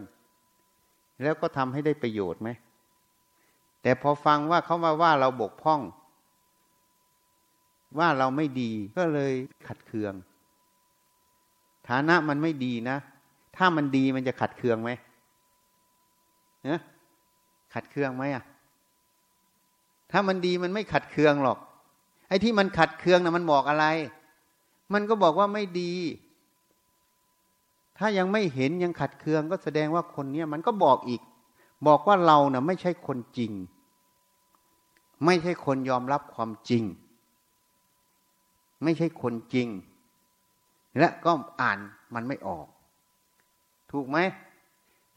แล้วก็ทำให้ได้ประโยชน์ไหมแต่พอฟังว่าเขามาว่าเราบกพร่องว่าเราไม่ดีก็เลยขัดเคืองฐานะมันไม่ดีนะถ้ามันดีมันจะขัดเคืองไหมนะขัดเคืองไหมอ่ะถ้ามันดีมันไม่ขัดเคืองหรอกไอ้ที่มันขัดเคืองนะมันบอกอะไรมันก็บอกว่าไม่ดีถ้ายังไม่เห็นยังขัดเคืองก็แสดงว่าคนเนี้ยมันก็บอกอีกบอกว่าเรานะไม่ใช่คนจริงไม่ใช่คนยอมรับความจริงไม่ใช่คนจริงและก็อ่านมันไม่ออกถูกไหม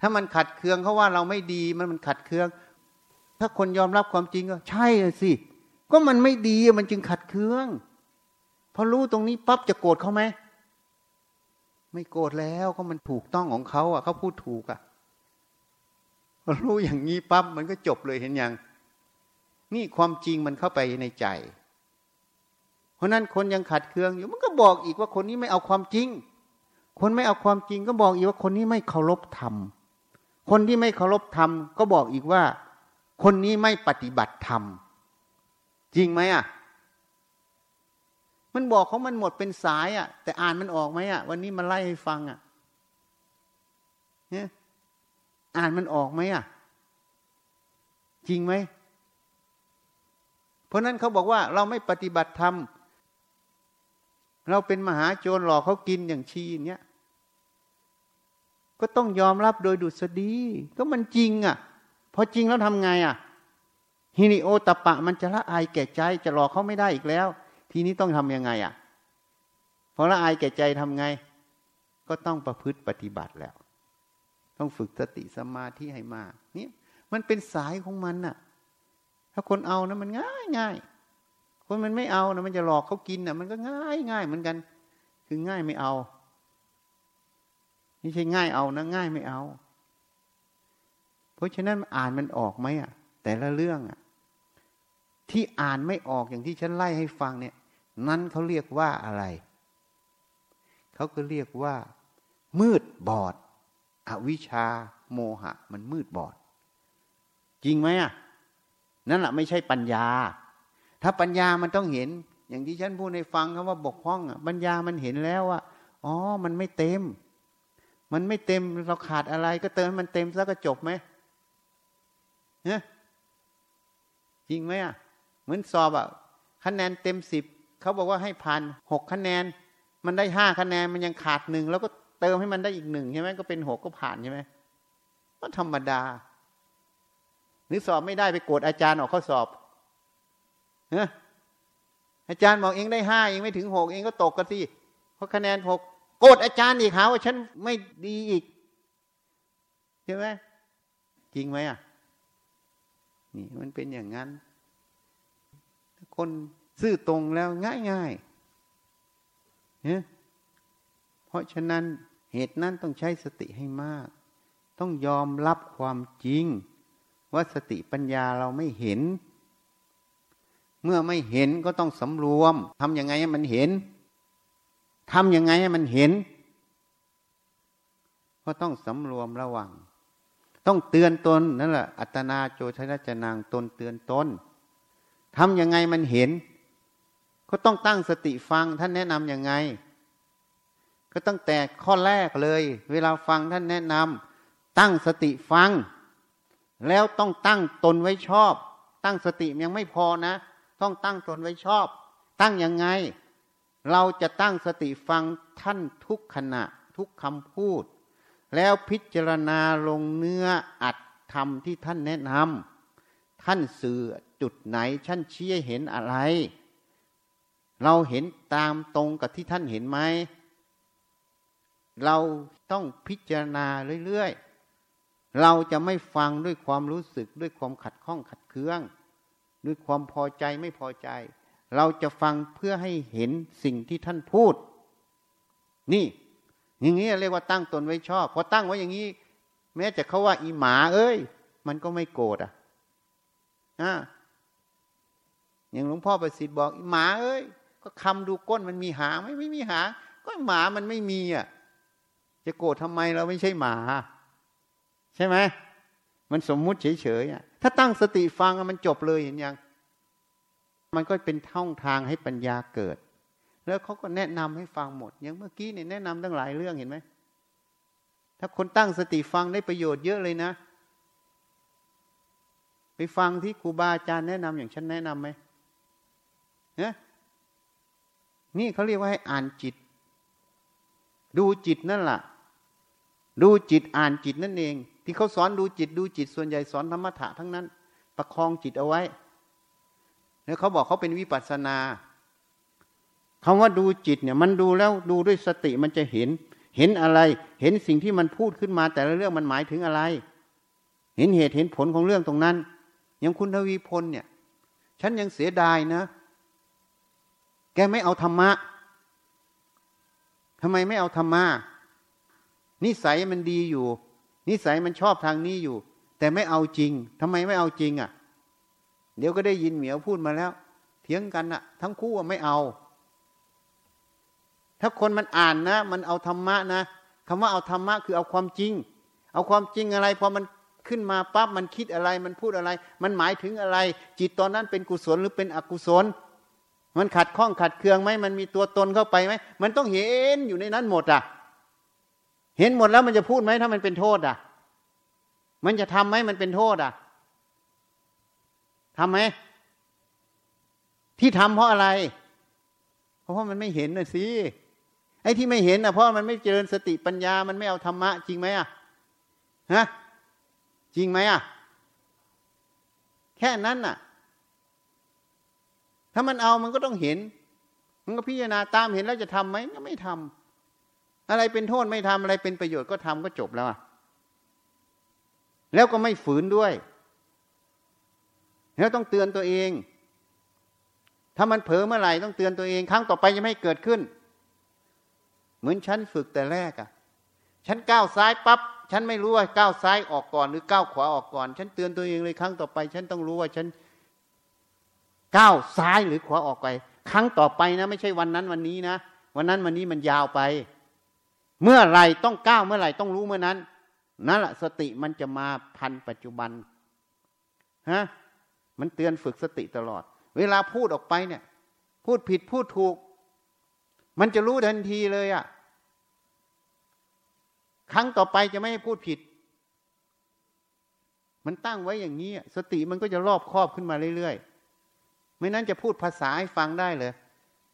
ถ้ามันขัดเคืองเขาว่าเราไม่ดีมันขัดเคืองถ้าคนยอมรับความจริงก็ใช่สิก็มันไม่ดีมันจึงขัดเคืองพอรู้ตรงนี้ปั๊บจะโกรธเขาไหมไม่โกรธแล้วก็มันถูกต้องของเขาอ่ะเขาพูดถูกอ่ะพอรู้อย่างนี้ปั๊บมันก็จบเลยเห็นยังนี่ความจริงมันเข้าไปในใจเพราะนั้นคนยังขัดเคืองอยู่มันก็บอกอีกว่าคนนี้ไม่เอาความจริงคนไม่เอาความจริงก็บอกอีกว่าคนนี้ไม่เคารพธรรมคนที่ไม่เคารพธรรมก็บอกอีกว่าคนนี้ไม่ปฏิบัติธรรมจริงไหมอ่ะมันบอกของมันหมดเป็นสายอ่ะแต่อ่านมันออกไหมอ่ะวันนี้มันไล่ให้ฟังอ่ะเนี่ยอ่านมันออกไหมอ่ะจริงไหมเพราะนั้นเขาบอกว่าเราไม่ปฏิบัติธรรมเราเป็นมหาโจรหลอกเขากินอย่างชีอย่างเงี้ยก็ต้องยอมรับโดยดุษฎีก็มันจริงอ่ะพอจริงแล้วทำไงอ่ะฮิริโอตัปปะมันจะละอายแก่ใจจะหลอกเขาไม่ได้อีกแล้วทีนี้ต้องทำยังไงอ่ะพอละอายแก่ใจทำไงก็ต้องประพฤติปฏิบัติแล้วต้องฝึกสติสมาธิให้มากเนี่ยมันเป็นสายของมันน่ะถ้าคนเอานะมันง่ายง่ายคนมันไม่เอานะมันจะหลอกเขากินน่ะมันก็ง่ายง่ายเหมือนกันคือง่ายไม่เอาไม่ใช่ง่ายเอานะง่ายไม่เอาเพราะฉะนั้นอ่านมันออกไหมอ่ะแต่ละเรื่องอ่ะที่อ่านไม่ออกอย่างที่ฉันไล่ให้ฟังเนี่ยนั้นเขาเรียกว่าอะไรเขาก็เรียกว่ามืดบอดอวิชชาโมหะมันมืดบอดจริงไหมอ่ะนั่นแหละไม่ใช่ปัญญาถ้าปัญญามันต้องเห็นอย่างที่ฉันพูดให้ฟังครับว่าบกพร่องอ่ะปัญญามันเห็นแล้วว่าอ๋อมันไม่เต็มมันไม่เต็มเราขาดอะไรก็เติมให้มันเต็มซะก็จบไหมเนี่ยจริงไหมอ่ะเหมือนสอบอ่ะคะแนนเต็ม10เขาบอกว่าให้ผ่าน6 คะแนนมันได้5 คะแนนมันยังขาด1แล้วก็เติมให้มันได้อีก1ใช่ไหมก็เป็น6ก็ผ่านใช่ไหมก็ธรรมดาหรือสอบไม่ได้ไปโกรธอาจารย์ออกข้อสอบนะอาจารย์บอกเองได้5เองไม่ถึง6เองก็ตกกันสิเพราะคะแนน6โกรธอาจารย์อีกหาว่าฉันไม่ดีอีกใช่ไหมจริงไหมอ่ะนี่มันเป็นอย่างนั้นคนซื่อตรงแล้วง่ายๆเนี่ยเพราะฉะนั้นเหตุนั้นต้องใช้สติให้มากต้องยอมรับความจริงว่าสติปัญญาเราไม่เห็นเมื่อไม่เห็นก็ต้องสำรวมทำยังไงให้มันเห็นทำยังไงให้มันเห็นก็ต้องสำรวมระวังต้องเตือนตนนั่นแหละอัตนาโจชนะจนางตนเตือนตนทำยังไงมันเห็นก็ต้องตั้งสติฟังท่านแนะนำยังไงก็ตั้งแต่ข้อแรกเลยเวลาฟังท่านแนะนำตั้งสติฟังแล้วต้องตั้งตนไว้ชอบตั้งสติยังไม่พอนะต้องตั้งตนไว้ชอบตั้งยังไงเราจะตั้งสติฟังท่านทุกขณะทุกคำพูดแล้วพิจารณาลงเนื้ออัดธรรมที่ท่านแนะนำท่านสื่อจุดไหนท่านชี้เห็นอะไรเราเห็นตามตรงกับที่ท่านเห็นไหมเราต้องพิจารณาเรื่อยๆเราจะไม่ฟังด้วยความรู้สึกด้วยความขัดข้องขัดเคืองด้วยความพอใจไม่พอใจเราจะฟังเพื่อให้เห็นสิ่งที่ท่านพูดนี่ อย่างนี้เรียกว่าตั้งตนไว้ชอบพอตั้งไว้อย่างนี้แม้จะเขาว่าอีหมาเอ้ยมันก็ไม่โกรธอ่ะอย่างหลวงพ่อประสิทธิ์บอกอีหมาเอ้ยก็คำดูก้นมันมีหางไม่มีหางก็หมามันไม่มีอ่ะจะโกรธทำไมเราไม่ใช่หมาใช่ไหมมันสมมุติเฉยๆอ่ะถ้าตั้งสติฟังมันจบเลยเห็นยังมันก็เป็นช่องทางให้ปัญญาเกิดแล้วเขาก็แนะนำให้ฟังหมดอย่างเมื่อกี้เนี่ยแนะนำตั้งหลายเรื่องเห็นไหมถ้าคนตั้งสติฟังได้ประโยชน์เยอะเลยนะไปฟังที่ครูบาอาจารย์แนะนำอย่างฉันแนะนำไหมเนี่ยนี่เขาเรียกว่าให้อ่านจิตดูจิตนั่นล่ะดูจิตอ่านจิตนั่นเองที่เขาสอนดูจิตส่วนใหญ่สอนธรรมะทั้งนั้นประคองจิตเอาไว้แล้วเขาบอกเขาเป็นวิปัสสนาคำว่าดูจิตเนี่ยมันดูแล้วดูด้วยสติมันจะเห็นอะไรเห็นสิ่งที่มันพูดขึ้นมาแต่ละเรื่องมันหมายถึงอะไรเห็นเหตุเห็นผลของเรื่องตรงนั้นอย่างคุณทวีพลเนี่ยฉันยังเสียดายนะแกไม่เอาธรรมะทำไมไม่เอาธรรมะนิสัยมันดีอยู่นิสัยมันชอบทางนี้อยู่แต่ไม่เอาจริงทำไมไม่เอาจริงอ่ะเดี๋ยวก็ได้ยินเหมียวพูดมาแล้วเถียงกันอ่ะทั้งคู่ว่าไม่เอาถ้าคนมันอ่านนะมันเอาธรรมะนะคำว่าเอาธรรมะคือเอาความจริงเอาความจริงอะไรพอมันขึ้นมาปั๊บมันคิดอะไรมันพูดอะไรมันหมายถึงอะไรจิตตอนนั้นเป็นกุศลหรือเป็นอกุศลมันขัดข้องขัดเคืองไหมมันมีตัวตนเข้าไปไหมมันต้องเห็นอยู่ในนั้นหมดอ่ะเห็นหมดแล้วมันจะพูดไหมถ้ามันเป็นโทษอ่ะมันจะทำไหมมันเป็นโทษอ่ะทำไหมที่ทำเพราะอะไรเพราะมันไม่เห็นน่ะสิไอ้ที่ไม่เห็นน่ะเพราะมันไม่เจริญสติปัญญามันไม่เอาธรรมะจริงไหมอ่ะฮะจริงไหมอ่ะแค่นั้นน่ะถ้ามันเอามันก็ต้องเห็นมันก็พิจารณาตามเห็นแล้วจะทำไหมก็ไม่ทำอะไรเป็นโทษไม่ทำอะไรเป็นประโยชน์ก็ทำก็จบแล้วอ่ะแล้วก็ไม่ฝืนด้วยแล้วต้องเตือนตัวเองถ้ามันเผลอเมื่อไหร่ต้องเตือนตัวเองครั้งต่อไปจะไม่เกิดขึ้นเหมือนฉันฝึกแต่แรกอ่ะฉันก้าวซ้ายปั๊บฉันไม่รู้ว่าก้าวซ้ายออกก่อนหรือก้าวขวาออกก่อนฉันเตือนตัวเองเลยครั้งต่อไปฉันต้องรู้ว่าฉันก้าวซ้ายหรือขวาออกไปครั้งต่อไปนะไม่ใช่วันนั้นวันนี้นะวันนั้นวันนี้มันยาวไปเมื่อไหร่ต้องก้าวเมื่อไหร่ต้องรู้เมื่อนั้นนั่นแหละสติมันจะมาพันปัจจุบันฮะมันเตือนฝึกสติตลอดเวลาพูดออกไปเนี่ยพูดผิดพูดถูกมันจะรู้ทันทีเลยอ่ะครั้งต่อไปจะไม่ให้พูดผิดมันตั้งไว้อย่างนี้สติมันก็จะรอบคอบขึ้นมาเรื่อยๆไม่นั้นจะพูดภาษาให้ฟังได้เลย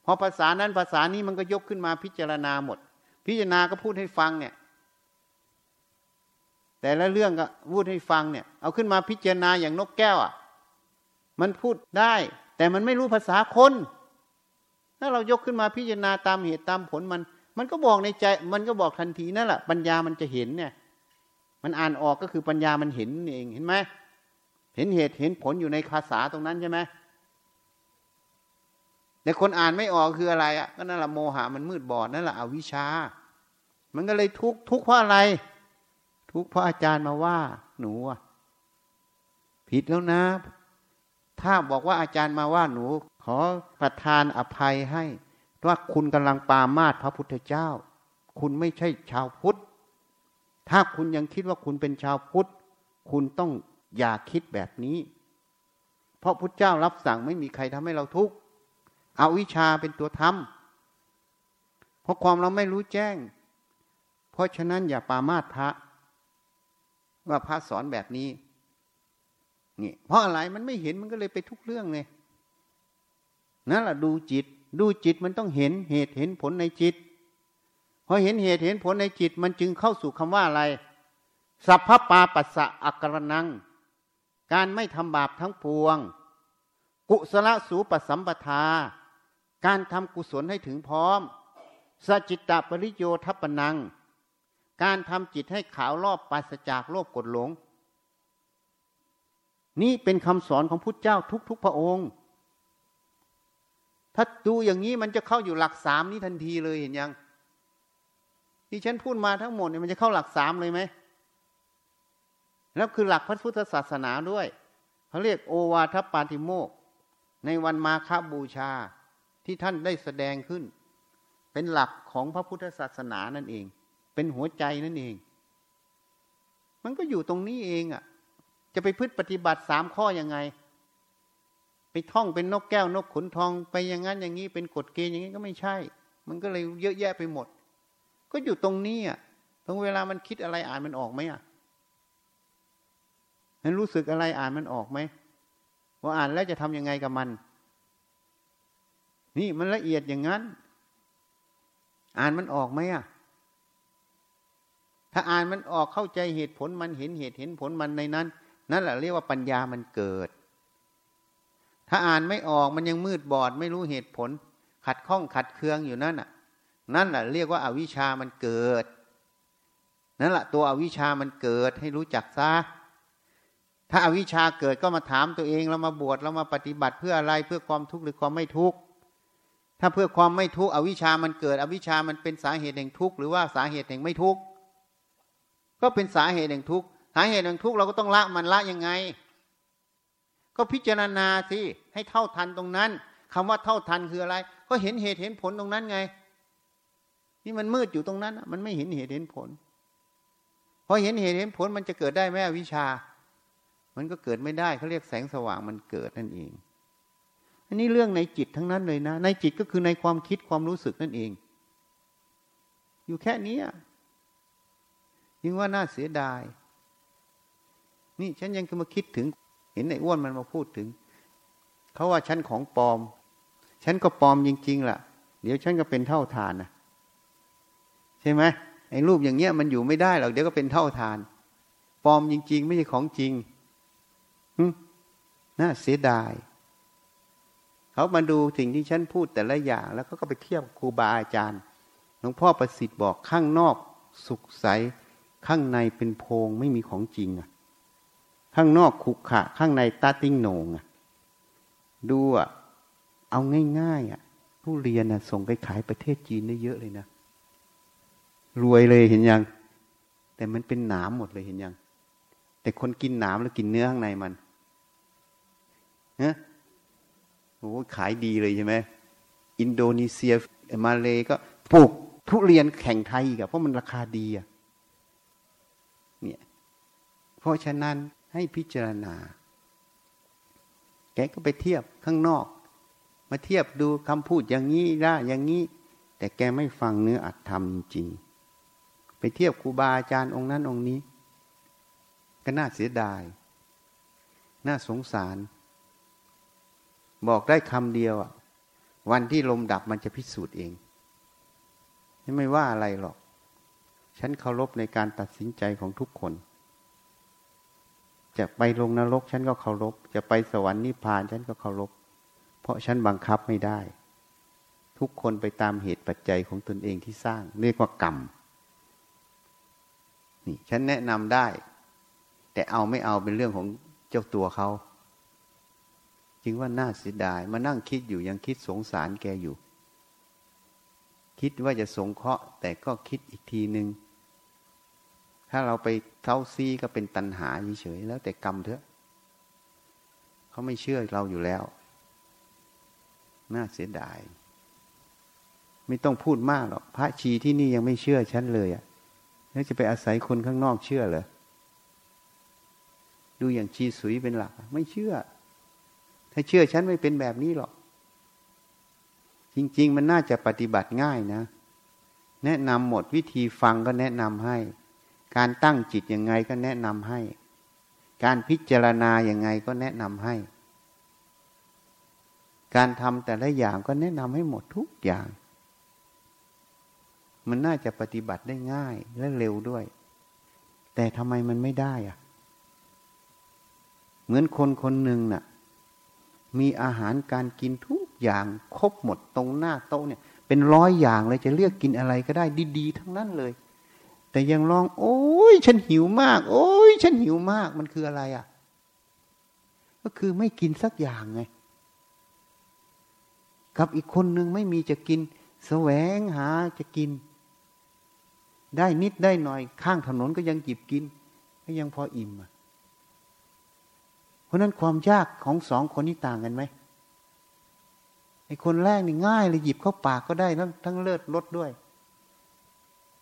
พอภาษานั้นภาษานี้มันก็ยกขึ้นมาพิจารณาหมดพิจารณาก็พูดให้ฟังเนี่ยแต่ละเรื่องก็พูดให้ฟังเนี่ยเอาขึ้นมาพิจารณาอย่างนกแก้วอ่ะมันพูดได้แต่มันไม่รู้ภาษาคนถ้าเรายกขึ้นมาพิจารณาตามเหตุตามผลมันก็บอกในใจมันก็บอกทันทีนั่นแหละปัญญามันจะเห็นเนี่ยมันอ่านออกก็คือปัญญามันเห็นเองเห็นไหมเห็นเหตุเห็นผลอยู่ในภาษาตรงนั้นใช่ไหมแต่คนอ่านไม่ออกคืออะไรอ่ะก็นั่นแหละโมหะมันมืดบอดนั่นแหละอวิชชามันก็เลยทุกข์เพราะอะไรทุกข์เพราะอาจารย์มาว่าหนูอ่ะผิดแล้วนะถ้าบอกว่าอาจารย์มาว่าหนูขอประทานอภัยให้ว่าคุณกำลังปามาสพระพุทธเจ้าคุณไม่ใช่ชาวพุทธถ้าคุณยังคิดว่าคุณเป็นชาวพุทธคุณต้องอย่าคิดแบบนี้เพราะพุทธเจ้ารับสั่งไม่มีใครทำให้เราทุกข์เอาวิชาเป็นตัวทำเพราะความเราไม่รู้แจ้งเพราะฉะนั้นอย่าปามาสพระว่าพระสอนแบบนี้นี่เพราะอะไรมันไม่เห็นมันก็เลยไปทุกเรื่องเลยนั่นแหละดูจิตมันต้องเห็นเหตุเห็นผลในจิตพอเห็นเหตุเห็นผลในจิตมันจึงเข้าสู่คำว่าอะไรสัพพปาปัสสะอักรนังการไม่ทำบาปทั้งปวงกุศลสูปสัมปทาการทำกุศลให้ถึงพร้อมสจิตตปริโยทัปปนังการทำจิตให้ขาวรอบปราศจากโลภโกรธหลงนี่เป็นคำสอนของพุทธเจ้าทุกพระองค์ถ้าดูอย่างนี้มันจะเข้าอยู่หลัก 3นี้ทันทีเลยเห็นยังจ ที่ฉันพูดมาทั้งหมดเนี่ยมันจะเข้าหลักสามเลยไหมแล้วคือหลักพระพุทธศาสนาด้วยเขาเรียกโอวาทปาติโมกข์ในวันมาฆบูชาที่ท่านได้แสดงขึ้นเป็นหลักของพระพุทธศาสนานั่นเองเป็นหัวใจนั่นเองมันก็อยู่ตรงนี้เองอ่ะจะไปพึ่งปฏิบัติสามข้อยังไงไปท่องเป็นนกแก้วนกขุนทองไปอย่างนั้นอย่างนี้เป็นกฎเกณฑ์อย่างนี้ก็ไม่ใช่มันก็เลยเยอะแยะไปหมดก็อยู่ตรงนี้อ่ะตรงเวลามันคิดอะไรอ่านมันออกไหมอ่ะมันรู้สึกอะไรอ่านมันออกไหมว่าอ่านแล้วจะทำยังไงกับมันนี่มันละเอียดอย่างนั้นอ่านมันออกไหมอ่ะถ้าอ่านมันออกเข้าใจเหตุผลมันเห็นเหตุเห็นผลมันในนั้นนั่นแหละเรียกว่าปัญญามันเกิดถ้าอ่านไม่ออกมันยังมืดบอดไม่รู้เหตุผลขัดข้องขัดเคืองอยู่นั่นน่ะนั่นแหละเรียกว่าอวิชชามันเกิดนั่นแหละตัวอวิชชามันเกิดให้รู้จักซะถ้าอวิชชาเกิดก็มาถามตัวเองเรามาบวชเรามาปฏิบัติเพื่ออะไรเพื่อความทุกข์หรือความไม่ทุกข์ถ้าเพื่อความไม่ทุกข์อวิชชามันเกิดอวิชชามันเป็นสาเหตุแห่งทุกข์หรือว่าสาเหตุแห่งไม่ทุกข์ก็เป็นสาเหตุแห่งทุกข์สาเหตุแห่งทุกข์เราก็ต้องละมันละยังไงก็พิจารณาสิให้เท่าทันตรงนั้นคำว่าเท่าทันคืออะไรก็เห็นเหตุเห็นผลตรงนั้นไงนี่มันมืดอยู่ตรงนั้นมันไม่เห็นเหตุเห็นผลพอเห็นเหตุเห็นผลมันจะเกิดได้ไหมอวิชชามันก็เกิดไม่ได้เขาเรียกแสงสว่างมันเกิดนั่นเองอันนี้เรื่องในจิตทั้งนั้นเลยนะในจิตก็คือในความคิดความรู้สึกนั่นเองอยู่แค่นี้ยิ่งว่าน่าเสียดายนี่ฉันยังมาคิดถึงเห็นไอ้อ้วนมันมาพูดถึงเขาว่าฉันของปลอมฉันก็ปลอมจริงๆล่ะเดี๋ยวฉันก็เป็นเท่าทานนะใช่ไหมไอ้รูปอย่างเงี้ยมันอยู่ไม่ได้หรอกเดี๋ยวก็เป็นเท่าทานปลอมจริงๆไม่ใช่ของจริงน่าเสียดายเขามาดูสิ่งที่ฉันพูดแต่ละอย่างแล้วเขาก็ไปเทียบครูบาอาจารย์หลวงพ่อประสิทธิ์บอกข้างนอกสุขใสข้างในเป็นโพรงไม่มีของจริงอ่ะข้างนอกขุขะข้างในตาติ้งโหน่งอ่ะดูอ่ะเอาง่ายๆอ่ะทุเรียนน่ะส่งไปขายประเทศจีนได้เยอะเลยนะรวยเลยเห็นยังแต่มันเป็นหนามหมดเลยเห็นยังแต่คนกินหนามแล้วกินเนื้อข้างในมันนะโอ้ขายดีเลยใช่ไหมอินโดนีเซียมาเลก็ปลูกทุเรียนแข่งไทยกับเพราะมันราคาดีอ่ะเนี่ยเพราะฉะนั้นให้พิจารณาแกก็ไปเทียบข้างนอกมาเทียบดูคำพูดอย่างนี้ได้อย่างนี้แต่แกไม่ฟังเนื้ออัตถธรรมจริงไปเทียบครูบาอาจารย์องค์นั้นองค์นี้ก็น่าเสียดายน่าสงสารบอกได้คำเดียวอ่ะวันที่ลมดับมันจะพิสูจน์เองไม่ว่าอะไรหรอกฉันเคารพในการตัดสินใจของทุกคนจะไปลงนรกฉันก็เคารพจะไปสวรรค์นิพพานฉันก็เคารพเพราะฉันบังคับไม่ได้ทุกคนไปตามเหตุปัจจัยของตนเองที่สร้างเรียกว่ากรรมนี่ฉันแนะนำได้แต่เอาไม่เอาเป็นเรื่องของเจ้าตัวเขาจึงว่าน่าเสียดายมานั่งคิดอยู่ยังคิดสงสารแกอยู่คิดว่าจะสงเคราะห์แต่ก็คิดอีกทีนึงถ้าเราไปเท้าซีก็เป็นตัณหาเฉยๆแล้วแต่กรรมเถอะเขาไม่เชื่อเราอยู่แล้วน่าเสียดายไม่ต้องพูดมากหรอกพระชีที่นี่ยังไม่เชื่อฉันเลยอ่ะแล้วจะไปอาศัยคนข้างนอกเชื่อเหรอดูอย่างชีสุยเป็นหลักไม่เชื่อถ้าเชื่อฉันไม่เป็นแบบนี้หรอกจริงๆมันน่าจะปฏิบัติง่ายนะแนะนำหมดวิธีฟังก็แนะนำให้การตั้งจิตยังไงก็แนะนำให้การพิจารณายังไงก็แนะนำให้การทำแต่ละอย่างก็แนะนำให้หมดทุกอย่างมันน่าจะปฏิบัติได้ง่ายและเร็วด้วยแต่ทำไมมันไม่ได้อะเหมือนคนคนหนึ่งน่ะมีอาหารการกินทุกอย่างครบหมดตรงหน้าโต๊ะเนี่ยเป็นร้อยอย่างเลยจะเลือกกินอะไรก็ได้ดีๆทั้งนั้นเลยแต่ยังร้องโอ๊ยฉันหิวมากโอ๊ยฉันหิวมากมันคืออะไรอ่ะก็คือไม่กินสักอย่างไงกับอีกคนนึงไม่มีจะกินแสวงหาจะกิน ได้นิดได้หน่อยข้างถนนก็ยังจิบกินก็ยังพออิ่มเพราะนั้นความยากของสองคนนี้ต่างกันไหมไอ้คนแรกนี่ง่ายเลยหยิบเข้าปากก็ได้ทั้งเลิศรสด้วย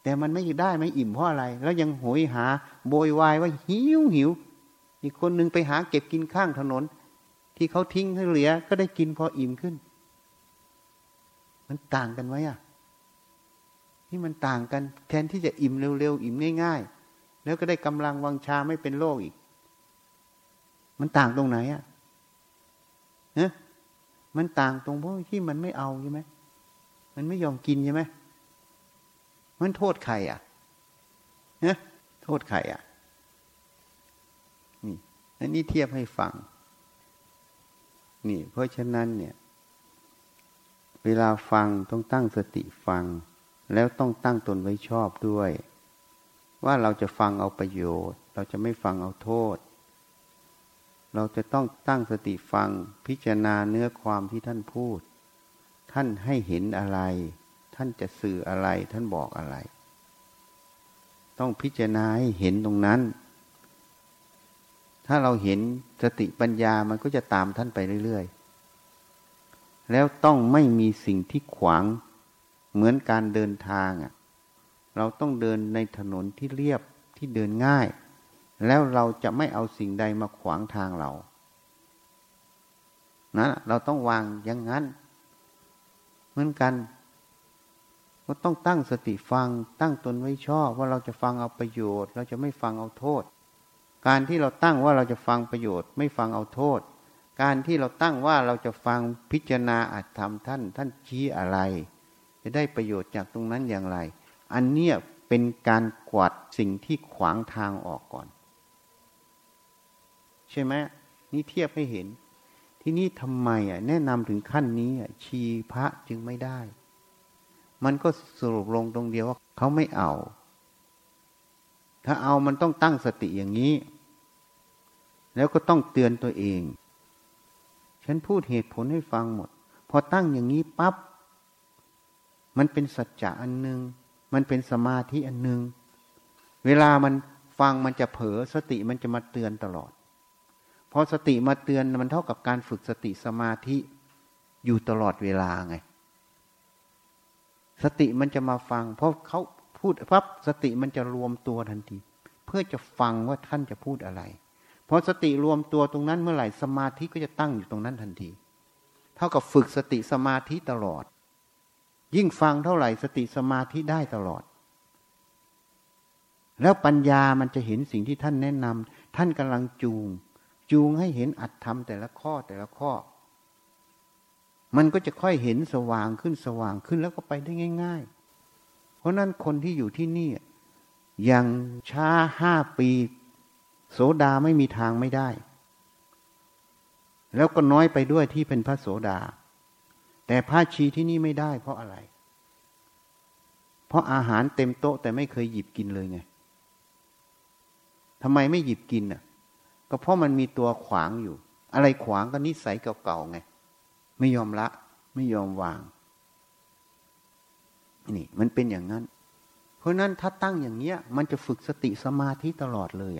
แต่มันไม่ได้ไม่อิ่มเพราะอะไรแล้วยังโหยหาโวยวายว่าหิวอีกคนนึงไปหาเก็บกินข้างถนนที่เขาทิ้งให้เหลือก็ได้กินพออิ่มขึ้นมันต่างกันไหมอ่ะที่มันต่างกันแทนที่จะอิ่มเร็วๆอิ่มง่ายๆแล้วก็ได้กำลังวังชาไม่เป็นโรคอีกมันต่างตรงไหนอ่ะนะมันต่างตรงเพราะที่มันไม่เอาใช่ไหมมันไม่ยอมกินใช่ไหมมันโทษใครอ่ะนะโทษใครอ่ะนี่อันนี้เทียบให้ฟังนี่เพราะฉะนั้นเนี่ยเวลาฟังต้องตั้งสติฟังแล้วต้องตั้งตนไว้ชอบด้วยว่าเราจะฟังเอาประโยชน์เราจะไม่ฟังเอาโทษเราจะต้องตั้งสติฟังพิจารณาเนื้อความที่ท่านพูดท่านให้เห็นอะไรท่านจะสื่ออะไรท่านบอกอะไรต้องพิจารณาให้เห็นตรงนั้นถ้าเราเห็นสติปัญญามันก็จะตามท่านไปเรื่อยๆแล้วต้องไม่มีสิ่งที่ขวางเหมือนการเดินทางเราต้องเดินในถนนที่เรียบที่เดินง่ายแล้วเราจะไม่เอาสิ่งใดมาขวางทางเรานะเราต้องวางอย่างนั้นเหมือนกันก็ต้องตั้งสติฟังตั้งตนไว้ชอบว่าเราจะฟังเอาประโยชน์เราจะไม่ฟังเอาโทษการที่เราตั้งว่าเราจะฟังประโยชน์ไม่ฟังเอาโทษการที่เราตั้งว่าเราจะฟังพิจารณาอัตถธรรมท่านชี้อะไรจะได้ประโยชน์จากตรงนั้นอย่างไรอันเนี้ยเป็นการกวาดสิ่งที่ขวางทางออกก่อนใช่ไหมนี่เทียบให้เห็นที่นี่ทำไมแนะนำถึงขั้นนี้ชีพระจึงไม่ได้มันก็สรุปลงตรงเดียวว่าเขาไม่เอาถ้าเอามันต้องตั้งสติอย่างนี้แล้วก็ต้องเตือนตัวเองฉันพูดเหตุผลให้ฟังหมดพอตั้งอย่างนี้ปั๊บมันเป็นสัจจะอันนึงมันเป็นสมาธิอันนึงเวลามันฟังมันจะเผลอสติมันจะมาเตือนตลอดพอสติมาเตือนมันเท่ากับการฝึกสติสมาธิอยู่ตลอดเวลาไงสติมันจะมาฟังเพราะเขาพูดปั๊บสติมันจะรวมตัวทันทีเพื่อจะฟังว่าท่านจะพูดอะไรพอสติรวมตัวตรงนั้นเมื่อไหร่สมาธิก็จะตั้งอยู่ตรงนั้นทันทีเท่ากับฝึกสติสมาธิตลอดยิ่งฟังเท่าไหร่สติสมาธิได้ตลอดแล้วปัญญามันจะเห็นสิ่งที่ท่านแนะนำท่านกำลังจูงให้เห็นอัตถธรรมแต่ละข้อมันก็จะค่อยเห็นสว่างขึ้นแล้วก็ไปได้ง่ายๆเพราะนั้นคนที่อยู่ที่นี่อย่างช้า5 ปีโสดาไม่มีทางไม่ได้แล้วก็น้อยไปด้วยที่เป็นพระโสดาแต่พระชีที่นี่ไม่ได้เพราะอะไรเพราะอาหารเต็มโต๊ะแต่ไม่เคยหยิบกินเลยไงทำไมไม่หยิบกินก็เพราะมันมีตัวขวางอยู่อะไรขวางก็นิสัยเก่าๆไงไม่ยอมละไม่ยอมวางนี่มันเป็นอย่างนั้นเพราะนั้นถ้าตั้งอย่างเนี้ยมันจะฝึกสติสมาธิตลอดเลย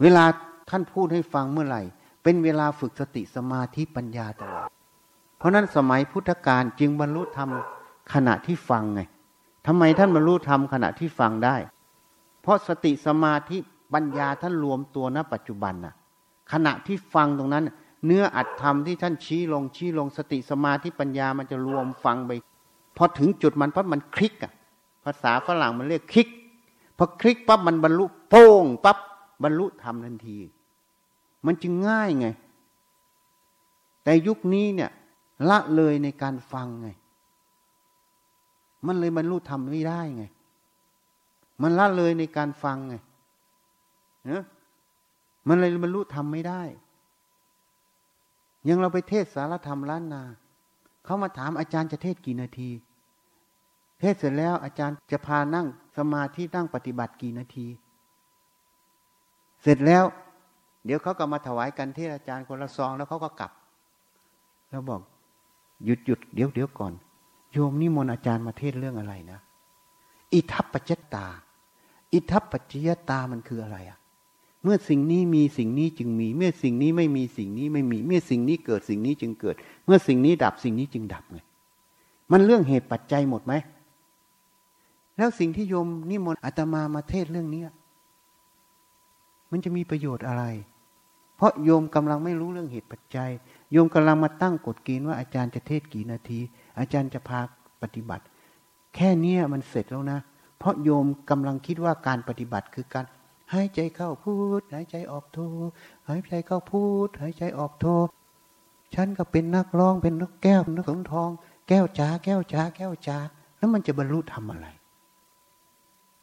เวลาท่านพูดให้ฟังเมื่อไหร่เป็นเวลาฝึกสติสมาธิปัญญาตลอดเพราะนั้นสมัยพุทธกาลจึงบรรลุธรรมขณะที่ฟังไงทำไมท่านบรรลุธรรมขณะที่ฟังได้เพราะสติสมาธิปัญญาท่านรวมตัวณปัจจุบันขณะที่ฟังตรงนั้นเนื้ออัตถธรรมที่ท่านชี้ลงสติสมาธิปัญญามันจะรวมฟังไปพอถึงจุดมันปั๊บมันคลิกภาษาฝรั่งมันเรียกคลิกพอคลิกปั๊บมันบรรลุโป้งปั๊บบรรลุธรรมทันทีมันจึงง่ายไงแต่ยุคนี้เนี่ยละเลยในการฟังไงมันเลยบรรลุธรรมไม่ได้ไงมันละเลยในการฟังไงนะมันเลยบรรลุธรรมไม่ได้ยังเราไปเทศสารธรรมล้านนาเขามาถามอาจารย์จะเทศกี่นาทีเทศเสร็จแล้วอาจารย์จะพานั่งสมาธินั่งปฏิบัติกี่นาทีเสร็จแล้วเดี๋ยวเขาก็มาถวายกันเทศอาจารย์คนละซองแล้วเขาก็กลับแล้วบอกหยุดเดี๋ยวก่อนโยมนิมนต์อาจารย์มาเทศเรื่องอะไรนะ อิทัปปัจจตาอิทัปปัจจยตามันคืออะไรอ่ะเมื่อสิ่งนี้มีสิ่งนี้จึงมีเมื่อสิ่งนี้ไม่มีสิ่งนี้ไม่มีเมื่อสิ่งนี้เกิดสิ่งนี้จึงเกิดเมื่อสิ่งนี้ดับสิ่งนี้จึงดับไงมันเรื่องเหตุปัจจัยหมดไหมแล้วสิ่งที่โยมนิมนต์อาตมามาเทศเรื่องนี้มันจะมีประโยชน์อะไรเพราะโยมกำลังไม่รู้เรื่องเหตุปัจจัยโยมกำลังมาตั้งกฎเกณฑ์ว่าอาจารย์จะเทศกี่นาทีอาจารย์จะพาปฏิบัติแค่นี้มันเสร็จแล้วนะเพราะโยมกำลังคิดว่าการปฏิบัติคือการหายใจเข้าพูดหายใจออกโทหายใจเข้าพูดหายใจออกโทฉันก็เป็นนักร้องเป็นนกแก้วนักสังทองแก้วจ้าแก้วจ้าแก้วจ้าแล้วมันจะบรรลุธรรมอะไร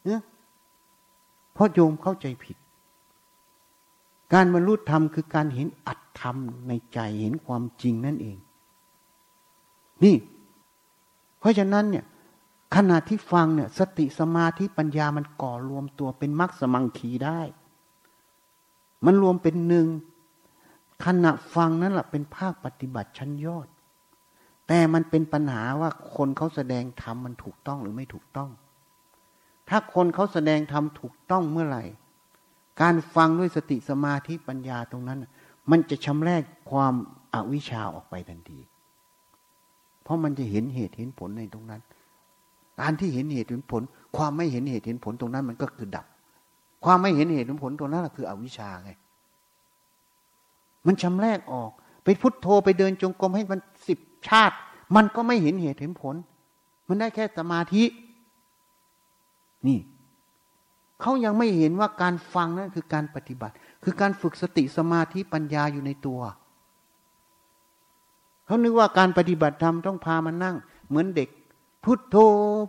เนี่ยเพราะโยมเข้าใจผิดการบรรลุธรรมคือการเห็นอัตธรรมในใจเห็นความจริงนั่นเองนี่เพราะฉะนั้นเนี่ยขณะที่ฟังเนี่ยสติสมาธิปัญญามันก่อรวมตัวเป็นมรรคสมังคีได้มันรวมเป็นหนึ่งขณะฟังนั่นแหละเป็นภาคปฏิบัติชั้นยอดแต่มันเป็นปัญหาว่าคนเขาแสดงธรรมมันถูกต้องหรือไม่ถูกต้องถ้าคนเขาแสดงธรรมถูกต้องเมื่อไหร่การฟังด้วยสติสมาธิปัญญาตรงนั้นมันจะชำระความอวิชชาออกไปทันทีเพราะมันจะเห็นเหตุเห็นผลในตรงนั้นการที่เห็นเหตุเห็นผลความไม่เห็นเหตุเห็นผลตรงนั้นมันก็คือดับความไม่เห็นเหตุเห็นผลตรงนั้นคืออวิชชาไงมันชำระออกไปพุทโธไปเดินจงกรมให้มัน10ชาติมันก็ไม่เห็นเหตุเห็นผลมันได้แค่สมาธินี่เขายังไม่เห็นว่าการฟังนั่นคือการปฏิบัติคือการฝึกสติสมาธิปัญญาอยู่ในตัวเขานึกว่าการปฏิบัติธรรมต้องพามันนั่งเหมือนเด็กพุทโธ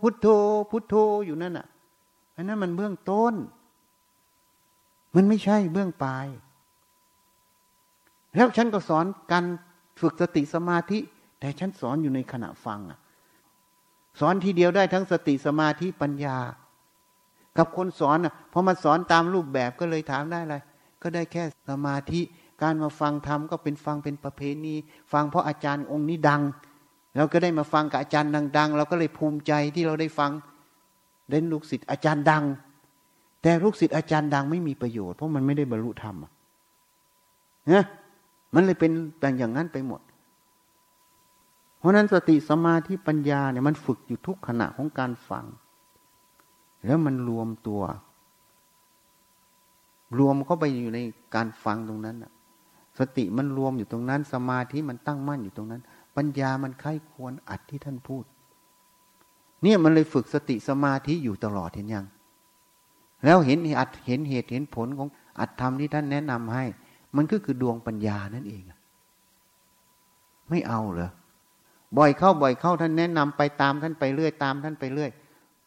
พุทโธพุทโธอยู่นั่นน่ะอันนั้นมันเบื้องต้นมันไม่ใช่เบื้องปลายแล้วฉันก็สอนการฝึกสติสมาธิแต่ฉันสอนอยู่ในขณะฟังอ่ะสอนทีเดียวได้ทั้งสติสมาธิปัญญากับคนสอนน่ะพอมาสอนตามรูปแบบก็เลยถามได้อะไรก็ได้แค่สมาธิการมาฟังธรรมก็เป็นฟังเป็นประเพณีฟังเพราะอาจารย์องค์นี้ดังเราก็ได้มาฟังกับอาจารย์ดังๆเราก็เลยภูมิใจที่เราได้ฟังได้ลูกศิษย์อาจารย์ดังแต่ลูกศิษย์อาจารย์ดังไม่มีประโยชน์เพราะมันไม่ได้บรรลุธรรมนะมันเลยเป็นแบบอย่างนั้นไปหมดเพราะนั้นสติสมาธิปัญญาเนี่ยมันฝึกอยู่ทุกขณะของการฟังแล้วมันรวมตัวรวมเข้าไปอยู่ในการฟังตรงนั้นน่ะสติมันรวมอยู่ตรงนั้นสมาธิมันตั้งมั่นอยู่ตรงนั้นปัญญามันใคร่ควรอัดที่ท่านพูดเนี่ยมันเลยฝึกสติสมาธิอยู่ตลอดเห็นยังแล้วเห็นอัดเห็นเหตุเห็นผลของอัดธรรมที่ท่านแนะนำให้มันก็คือดวงปัญญานั่นเองไม่เอาเหรอบ่อยเข้าท่านแนะนำไปตามท่านไปเรื่อยตามท่านไปเรื่อย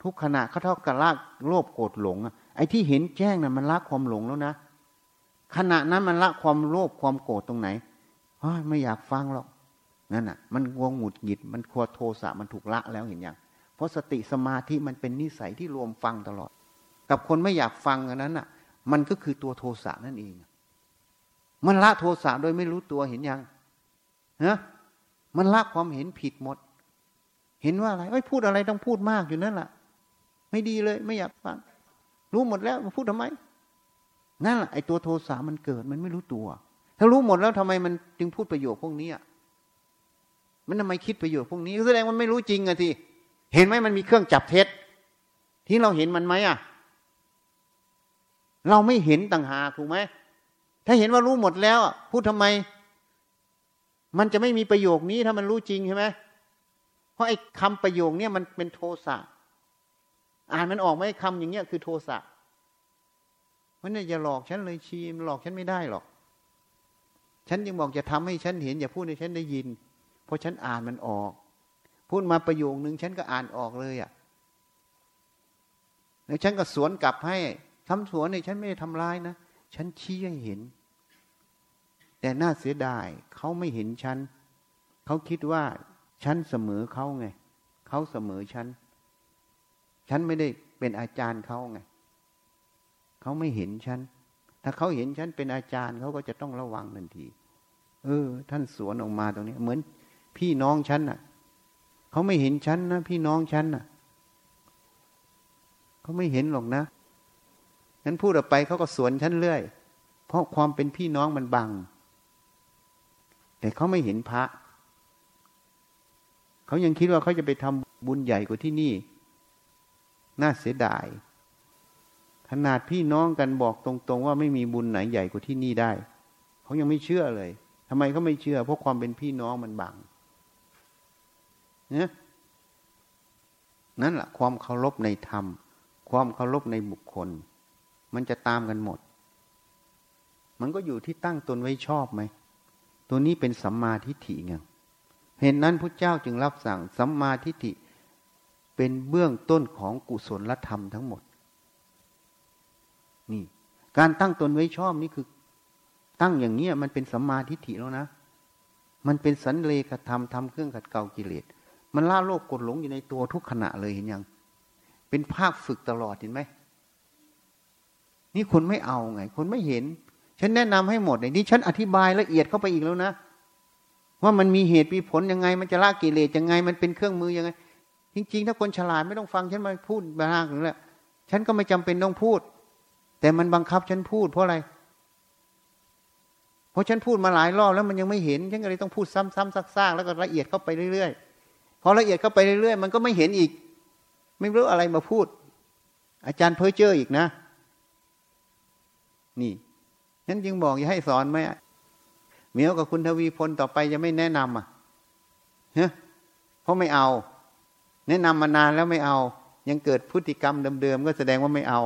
ทุกขณะเขาเท่ากับละโลภโกรธหลงไอ้ที่เห็นแจ้งน่ะมันละความหลงแล้วนะขณะนั้นมันละความโลภความโกรธตรงไหนไม่อยากฟังหรอกนั่นน่ะมันงวงหงุดหงิดมันขัวโทสะมันถูกละแล้วเห็นยังเพราะสติสมาธิมันเป็นนิสัยที่รวมฟังตลอดกับคนไม่อยากฟังอันนั้นน่ะมันก็คือตัวโทสะนั่นเองมันละโทสะโดยไม่รู้ตัวเห็นยังนะมันละความเห็นผิดหมดเห็นว่าอะไรพูดอะไรต้องพูดมากอยู่นั่นแหละไม่ดีเลยไม่อยากฟังรู้หมดแล้วมาพูดทำไมนั่นแหละไอ้ตัวโทสะมันเกิดมันไม่รู้ตัวถ้ารู้หมดแล้วทำไมมันจึงพูดประโยคพวกนี้มันทำไมคิดประโยชน์พวกนี้แสดงว่าไม่รู้จริงอะทีเห็นไหมมันมีเครื่องจับเท็จที่เราเห็นมันไหมเราไม่เห็นต่างหากถูกไหมถ้าเห็นว่ารู้หมดแล้วพูดทำไมมันจะไม่มีประโยคนี้ถ้ามันรู้จริงใช่ไหมเพราะไอ้คำประโยคนี้มันเป็นโทสะอ่านมันออกไหมคำอย่างเงี้ยคือโทสะมันอย่าหลอกฉันเลยชีมหลอกฉันไม่ได้หรอกฉันยังบอกอย่าทำให้ฉันเห็นอย่าพูดให้ฉันได้ยินเพราะฉันอ่านมันออกพูดมาประโยคนึงฉันก็อ่านออกเลยแล้วฉันก็สวนกลับให้ทำสวนเนี่ยฉันไม่ได้ทำร้ายนะฉันชี้ให้เห็นแต่น่าเสียดายเขาไม่เห็นฉันเขาคิดว่าฉันเสมอเขาไงเขาเสมอฉันไม่ได้เป็นอาจารย์เขาไงเขาไม่เห็นฉันถ้าเขาเห็นฉันเป็นอาจารย์เขาก็จะต้องระวังทันทีท่านสวนออกมาตรงนี้เหมือนพี่น้องฉันน่ะเขาไม่เห็นฉันนะพี่น้องฉันน่ะ เขาไม่เห็นหรอกนะงั้นพูดออกไปเขาก็สวนฉันเรื่อยเพราะความเป็นพี่น้องมันบังแต่เขาไม่เห็นพระเขายังคิดว่าเขาจะไปทำบุญใหญ่กว่าที่นี่น่าเสียดายขนาดพี่น้องกันบอกตรงๆว่าไม่มีบุญไหนใหญ่กว่าที่นี่ได้เขายังไม่เชื่อเลยทำไมเขาไม่เชื่อเพราะความเป็นพี่น้องมันบังเนี่ยนั่นแหละความเคารพในธรรมความเคารพในบุคคลมันจะตามกันหมดมันก็อยู่ที่ตั้งตนไว้ชอบไหมตัวนี้เป็นสัมมาทิฏฐิไงเห็นนั้นพระเจ้าจึงรับสั่งสัมมาทิฏฐิเป็นเบื้องต้นของกุศลธรรมทั้งหมดนี่การตั้งตนไว้ชอบนี่คือตั้งอย่างเงี้ยมันเป็นสัมมาทิฏฐิแล้วนะมันเป็นสันเลขธรรมทำเครื่องขัดเกลากิเลสมันล่าโลภกดหลงอยู่ในตัวทุกขณะเลยเห็นยังเป็นภาคฝึกตลอดเห็นไหมนี่คนไม่เอาไงคนไม่เห็นฉันแนะนำให้หมดไอ้นี่ฉันอธิบายละเอียดเข้าไปอีกแล้วนะว่ามันมีเหตุมีผลยังไงมันจะละกิเลสยังไงมันเป็นเครื่องมือยังไงจริงๆถ้าคนฉลาดไม่ต้องฟังฉันมาพูดบ้างหรือแหละฉันก็ไม่จำเป็นต้องพูดแต่มันบังคับฉันพูดเพราะอะไรเพราะฉันพูดมาหลายรอบแล้วมันยังไม่เห็นฉันก็เลยต้องพูดซ้ำๆซากๆแล้วก็ละเอียดเข้าไปเรื่อยๆพอละเอียดเข้าไปเรื่อยๆมันก็ไม่เห็นอีกไม่รู้อะไรมาพูดอาจารย์เพ้อเจ้ออีกนะนี่นั้นจึงบอกอย่าให้สอนไหมเมียวกับคุณทวีพลต่อไปจะไม่แนะนำเพราะไม่เอาแนะนำมานานแล้วไม่เอายังเกิดพฤติกรรมเดิมๆก็แสดงว่าไม่เอา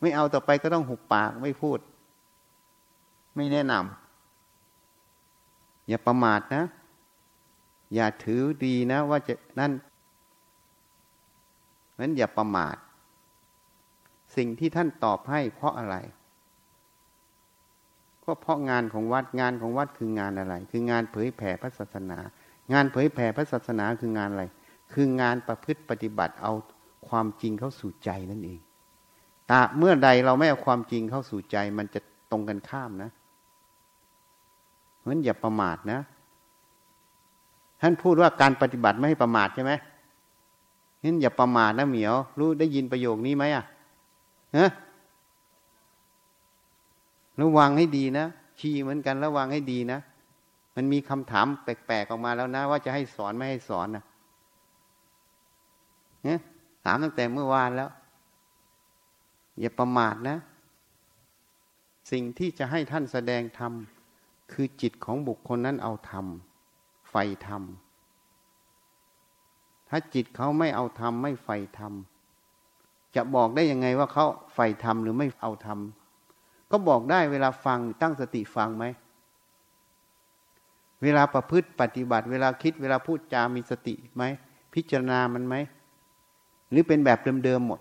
ไม่เอาต่อไปก็ต้องหุบปากไม่พูดไม่แนะนำอย่าประมาทนะอย่าถือดีนะว่าจะนั่นนั้นอย่าประมาทสิ่งที่ท่านตอบให้เพราะอะไรก็เพราะงานของวัดงานของวัดคืองานอะไรคืองานเผยแผ่พระศาสนางานเผยแผ่พระศาสนาคืองานอะไรคืองานประพฤติปฏิบัติเอาความจริงเข้าสู่ใจนั่นเองแต่เมื่อใดเราไม่เอาความจริงเข้าสู่ใจมันจะตรงกันข้ามนะเพราะฉะนั้นอย่าประมาทนะท่านพูดว่าการปฏิบัติไม่ให้ประมาทใช่ไหมงั้นอย่าประมาทนะเหมียวรู้ได้ยินประโยคนี้ไหมอ่ะระวังให้ดีนะชี้เหมือนกันระวังให้ดีนะมันมีคำถามแปลกๆออกมาแล้วนะว่าจะให้สอนไม่ให้สอนนะถามตั้งแต่เมื่อวานแล้วอย่าประมาทนะสิ่งที่จะให้ท่านแสดงธรรมคือจิตของบุคคลนั้นเอาธรรมใฝ่ธรรมถ้าจิตเขาไม่เอาธรรมไม่ใฝ่ธรรมจะบอกได้ยังไงว่าเขาใฝ่ธรรมหรือไม่เอาธรรมก็บอกได้เวลาฟังตั้งสติฟังไหมเวลาประพฤติปฏิบัติเวลาคิดเวลาพูดจามีสติไหมพิจารณามันไหมหรือเป็นแบบเดิมๆหมด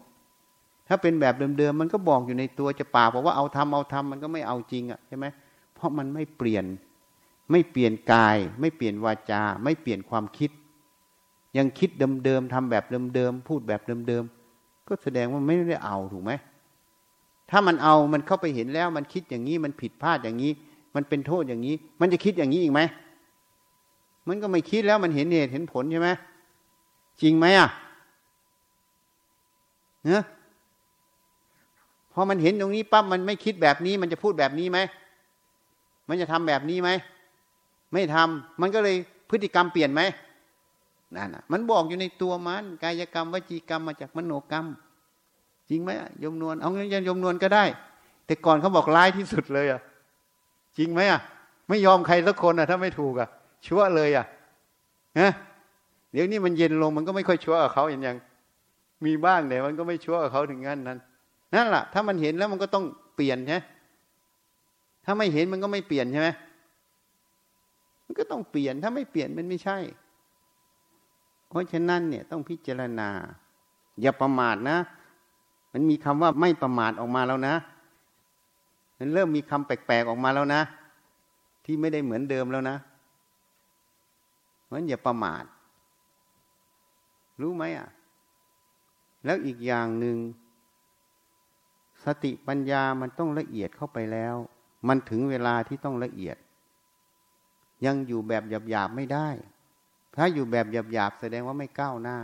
ถ้าเป็นแบบเดิมๆมันก็บอกอยู่ในตัวจะปากบอกว่าเอาธรรมเอาธรรมมันก็ไม่เอาจริงอ่ะใช่ไหมเพราะมันไม่เปลี่ยนกายไม่เปลี่ยนวาจาไม่เปลี่ยนความคิดยังคิดเดิมๆทำแบบเดิมๆพูดแบบเดิมๆก็แสดงว่าไม่ได้เอาถูกไหมถ้ามันเอามันเข้าไปเห็นแล้วมันคิดอย่างนี้มันผิดพลาดอย่างนี้มันเป็นโทษอย่างนี้มันจะคิดอย่างนี้อีกไหมมันก็ไม่คิดแล้วมันเห็นเหตุเห็นผลใช่ไหมจริงไหมอ่ะเนี่ยพอมันเห็นตรงนี้ปั๊บมันไม่คิดแบบนี้มันจะพูดแบบนี้ไหมมันจะทำแบบนี้ไหมไม่ทำมันก็เลยพฤติกรรมเปลี่ยนไหมนั่นน่ะมันบอกอยู่ในตัวมันกายกรรมวจีกรรมมาจากมโนกรรมจริงไหมยมนวลเอางั้นยมนวลก็ได้แต่ก่อนเขาบอกร้ายที่สุดเลยอ่ะจริงไหมอ่ะไม่ยอมใครสักคนอ่ะถ้าไม่ถูกอ่ะชั่วเลยอ่ะนะเดี๋ยวนี้มันเย็นลงมันก็ไม่ค่อยชั่วกับเขาอย่างมีบ้างแต่มันก็ไม่ชั่วกับเขาถึงงั้นนั้นนั่นแหละถ้ามันเห็นแล้วมันก็ต้องเปลี่ยนใช่ไหมถ้าไม่เห็นมันก็ไม่เปลี่ยนใช่ไหมมันก็ต้องเปลี่ยนถ้าไม่เปลี่ยนมันไม่ใช่เพราะฉะนั้นเนี่ยต้องพิจารณาอย่าประมาทนะมันมีคำว่าไม่ประมาทออกมาแล้วนะมันเริ่มมีคำแปลกๆออกมาแล้วนะที่ไม่ได้เหมือนเดิมแล้วนะงั้นอย่าประมาทรู้ไหมอ่ะแล้วอีกอย่างหนึ่งสติปัญญามันต้องละเอียดเข้าไปแล้วมันถึงเวลาที่ต้องละเอียดยังอยู่แบบหยาบๆไม่ได้ถ้าอยู่แบบหยาบๆแสดงว่าไม่ก้าวหน้า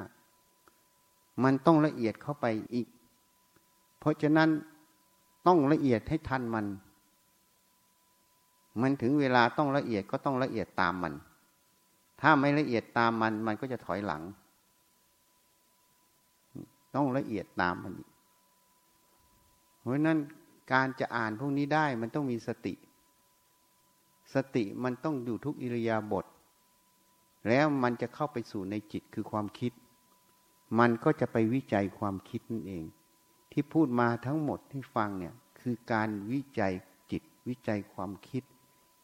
มันต้องละเอียดเข้าไปอีกเพราะฉะนั้นต้องละเอียดให้ทันมันถึงเวลาต้องละเอียดก็ต้องละเอียดตามมันถ้าไม่ละเอียดตามมันก็จะถอยหลังต้องละเอียดตามมันเพราะนั้นการจะอ่านพวกนี้ได้มันต้องมีสติมันต้องอยู่ทุกอิริยาบถแล้วมันจะเข้าไปสู่ในจิตคือความคิดมันก็จะไปวิจัยความคิดนั่นเองที่พูดมาทั้งหมดที่ฟังเนี่ยคือการวิจัยจิตวิจัยความคิด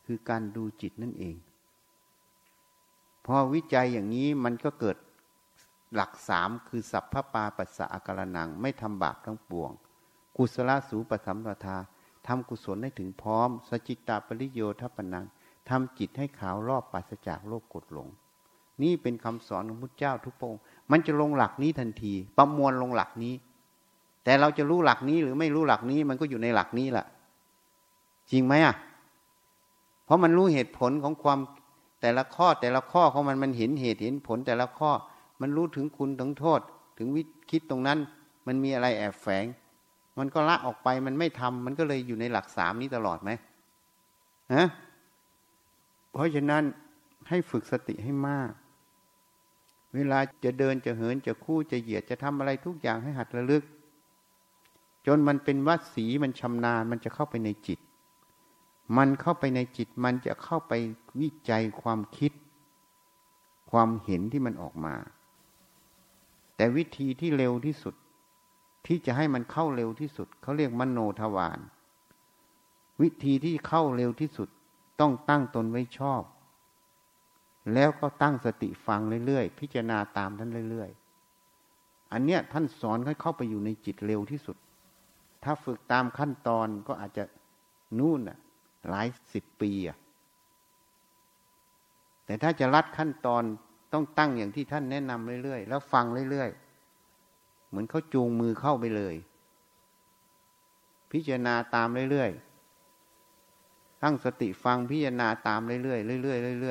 คือการดูจิตนั่นเองพอวิจัยอย่างนี้มันก็เกิดหลักสามคือสัพพปาปัสสะอาการนังไม่ทำบาปทั้งปวงกุศลสูปสัมปทาทำกุศลให้ถึงพร้อมสจิตตาปริโยทัปปนังทำจิตให้ขาวรอบปราศจากโลภโกรธหลงนี่เป็นคำสอนของพุทธเจ้าทุกพระองค์มันจะลงหลักนี้ทันทีประมวลลงหลักนี้แต่เราจะรู้หลักนี้หรือไม่รู้หลักนี้มันก็อยู่ในหลักนี้แหละจริงไหมอ่ะเพราะมันรู้เหตุผลของความแต่ละข้อของมันเห็นเหตุเห็นผลแต่ละข้อมันรู้ถึงคุณถึงโทษถึงวิคิดตรงนั้นมันมีอะไรแอบแฝงมันก็ละออกไปมันไม่ทำมันก็เลยอยู่ในหลักสามนี้ตลอดไหมฮะเพราะฉะนั้นให้ฝึกสติให้มากเวลาจะเดินจะเหินจะคู่จะเหยียดจะทำอะไรทุกอย่างให้หัดระลึกจนมันเป็นวัตถีมันชำนาญมันจะเข้าไปในจิตมันจะเข้าไปวิจัยความคิดความเห็นที่มันออกมาแต่วิธีที่เร็วที่สุดที่จะให้มันเข้าเร็วที่สุดเขาเรียกมโนทวารวิธีที่เข้าเร็วที่สุดต้องตั้งตนไว้ชอบแล้วก็ตั้งสติฟังเรื่อยๆพิจารณาตามท่านเรื่อยๆอันเนี้ยท่านสอนให้เข้าไปอยู่ในจิตเร็วที่สุดถ้าฝึกตามขั้นตอนก็อาจจะนู่นหลายสิบปีแต่ถ้าจะลัดขั้นตอนต้องตั้งอย่างที่ท่านแนะนำเรื่อยๆแล้วฟังเรื่อยๆเหมือนเขาจูงมือเข้าไปเลยพิจารณาตามเรื่อยๆตั้งสติฟังพิจารณาตามเรื่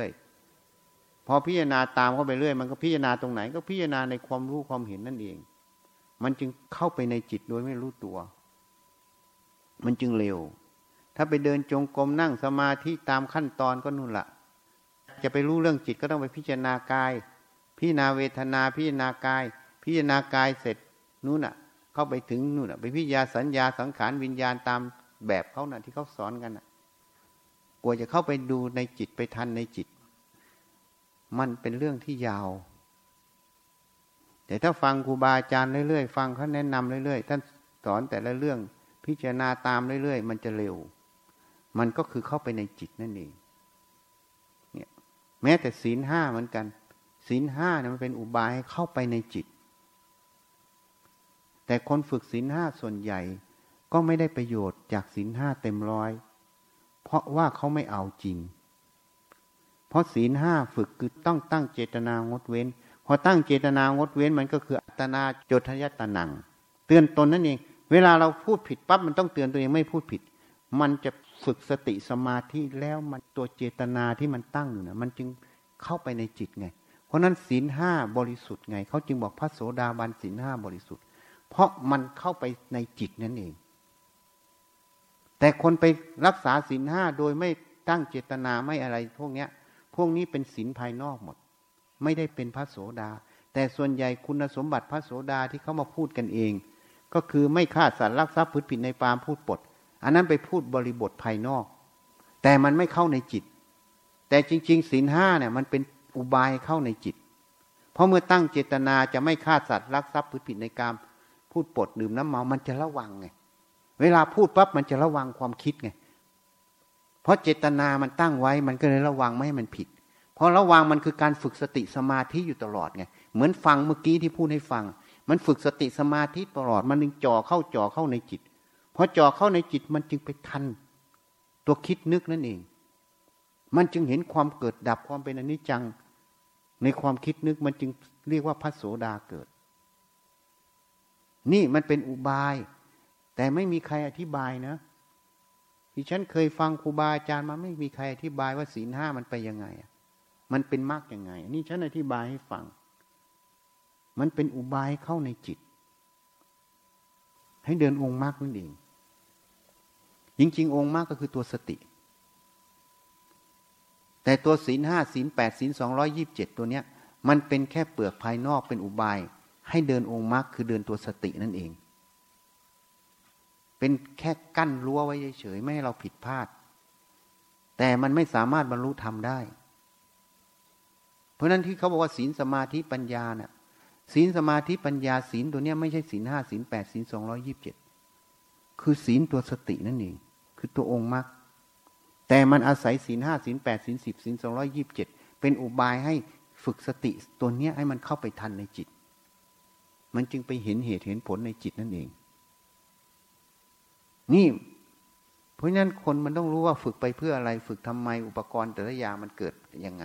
อยๆพอพิจารณาตามเข้าไปเรื่อยมันก็พิจารณาตรงไหนก็พิจารณาในความรู้ความเห็นนั่นเองมันจึงเข้าไปในจิตโดยไม่รู้ตัวมันจึงเร็วถ้าไปเดินจงกรมนั่งสมาธิตามขั้นตอนก็นู่นละจะไปรู้เรื่องจิตก็ต้องไปพิจารณากายพิจารณาเวทนาพิจารณากายเสร็จนู่นน่ะเข้าไปถึงนู่นน่ะไปพิจารณาสัญญาสังขารวิญญาณตามแบบเขาน่ะที่เขาสอนกันน่ะกว่าจะเข้าไปดูในจิตไปทันในจิตมันเป็นเรื่องที่ยาวแต่ถ้าฟังครูบาอาจารย์เรื่อยๆฟังเขาแนะนำเรื่อยๆท่านสอนแต่ละเรื่องพิจารณาตามเรื่อยๆมันจะเร็วมันก็คือเข้าไปในจิตนั่นเองเนี่ยแม้แต่ศีลห้าเหมือนกันศีลห้าเนี่ยมันเป็นอุบายให้เข้าไปในจิตแต่คนฝึกศีลห้าส่วนใหญ่ก็ไม่ได้ประโยชน์จากศีลห้าเต็มร้อยเพราะว่าเขาไม่เอาจริงเพราะศีลห้าฝึกคือต้องตั้งเจตนางดเว้นพอตั้งเจตนางดเว้นมันก็คืออัตนาโจทยตนังเตือนตนนั่นเองเวลาเราพูดผิดปั๊บมันต้องเตือนตัวเองไม่พูดผิดมันจะฝึกสติสมาธิแล้วมันตัวเจตนาที่มันตั้งอยู่นะมันจึงเข้าไปในจิตไงเพราะนั้นศีลห้าบริสุทธิ์ไงเขาจึงบอกพระโสดาบันศีลห้าบริสุทธิ์เพราะมันเข้าไปในจิตนั่นเองแต่คนไปรักษาศีลห้าโดยไม่ตั้งเจตนาไม่อะไรพวกเนี้ยเป็นศีลภายนอกหมดไม่ได้เป็นพระโสดาแต่ส่วนใหญ่คุณสมบัติพระโสดาที่เขามาพูดกันเองก็คือไม่ฆ่าสัตว์ลักทรัพย์พูดผิดในปามพูดปดอันนั้นไปพูดบริบทภายนอกแต่มันไม่เข้าในจิตแต่จริงๆศีลห้าเนี่ยมันเป็นอุบายเข้าในจิตเพราะเมื่อตั้งเจตนาจะไม่ฆ่าสัตว์ลักทรัพย์พูดผิดในกามพูดปดดื่มน้ำเมามันจะระวังไงเวลาพูดปั๊บมันจะระวังความคิดไงเพราะเจตนามันตั้งไว้มันก็เลยระวังไม่ให้มันผิดเพราะระวังมันคือการฝึกสติสมาธิอยู่ตลอดไงเหมือนฟังเมื่อกี้ที่พูดให้ฟังมันฝึกสติสมาธิตลอดมันจึงจ่อเข้าในจิตพอจ่อเข้าในจิตมันจึงไปทันตัวคิดนึกนั่นเองมันจึงเห็นความเกิดดับความเป็นอนิจจังในความคิดนึกมันจึงเรียกว่าพระโสดาเกิดนี่มันเป็นอุบายแต่ไม่มีใครอธิบายนะที่ฉันเคยฟังครูบาอาจารย์มาไม่มีใครอธิบายว่าศีลห้ามันไปยังไงมันเป็นมรรคยังไงนี่ฉันอธิบายให้ฟัง มันเป็นอุบายเข้าในจิตให้เดินองค์มรรคนั่นเองจริงๆองค์มรรคก็คือตัวสติแต่ตัวศีล5ศีล8ศีล227ตัวเนี้ยมันเป็นแค่เปลือกภายนอกเป็นอุบายให้เดินองค์มรรคคือเดินตัวสตินั่นเองเป็นแค่กั้นรั้วไว้เฉยๆไม่ให้เราผิดพลาดแต่มันไม่สามารถบรรลุธรรมได้เพราะนั้นที่เขาบอกว่าศีลสมาธิปัญญาน่ะศีลสมาธิปัญญาศีลตัวเนี้ยไม่ใช่ศีล5ศีล8ศีล227คือศีลตัวสตินั่นเองคือตัวองค์มรรคแต่มันอาศัยศีล5ศีล8ศีล10ศีล227เป็นอุบายให้ฝึกสติตัวเนี้ยให้มันเข้าไปทันในจิตมันจึงไปเห็นเหตุเห็นผลในจิตนั่นเองนี่เพราะนั้นคนมันต้องรู้ว่าฝึกไปเพื่ออะไรฝึกทำไมอุปกรณ์แต่ละอย่างมันเกิดยังไง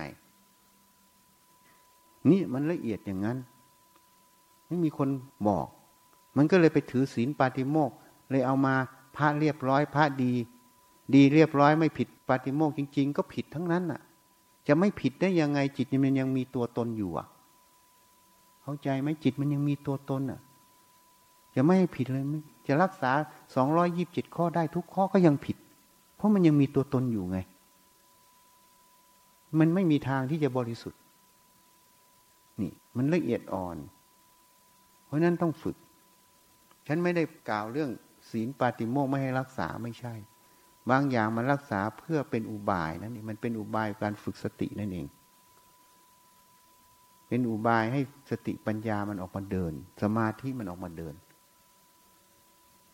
นี่มันละเอียดอย่างนั้นไม่มีคนบอกมันก็เลยไปถือศีลปาฏิโมกข์เลยเอามาพระเรียบร้อยพระดีเรียบร้อยไม่ผิดปาฏิโมกข์จริงๆก็ผิดทั้งนั้นน่ะจะไม่ผิดได้ยังไงจิตมันยังมีตัวตนอยู่อ่ะเข้าใจไหมจิตมันยังมีตัวตนน่ะจะไม่ผิดเลยมั้ยจะรักษา227ข้อได้ทุกข้อก็ยังผิดเพราะมันยังมีตัวตนอยู่ไงมันไม่มีทางที่จะบริสุทธิ์นี่มันละเอียดอ่อนเพราะนั้นต้องฝึกฉันไม่ได้กล่าวเรื่องศีลปาฏิโมกข์ไม่ให้รักษาไม่ใช่บางอย่างมันรักษาเพื่อเป็นอุบายนั่นเองมันเป็นอุบายการฝึกสตินั่นเองเป็นอุบายให้สติปัญญามันออกมาเดินสมาธิมันออกมาเดิน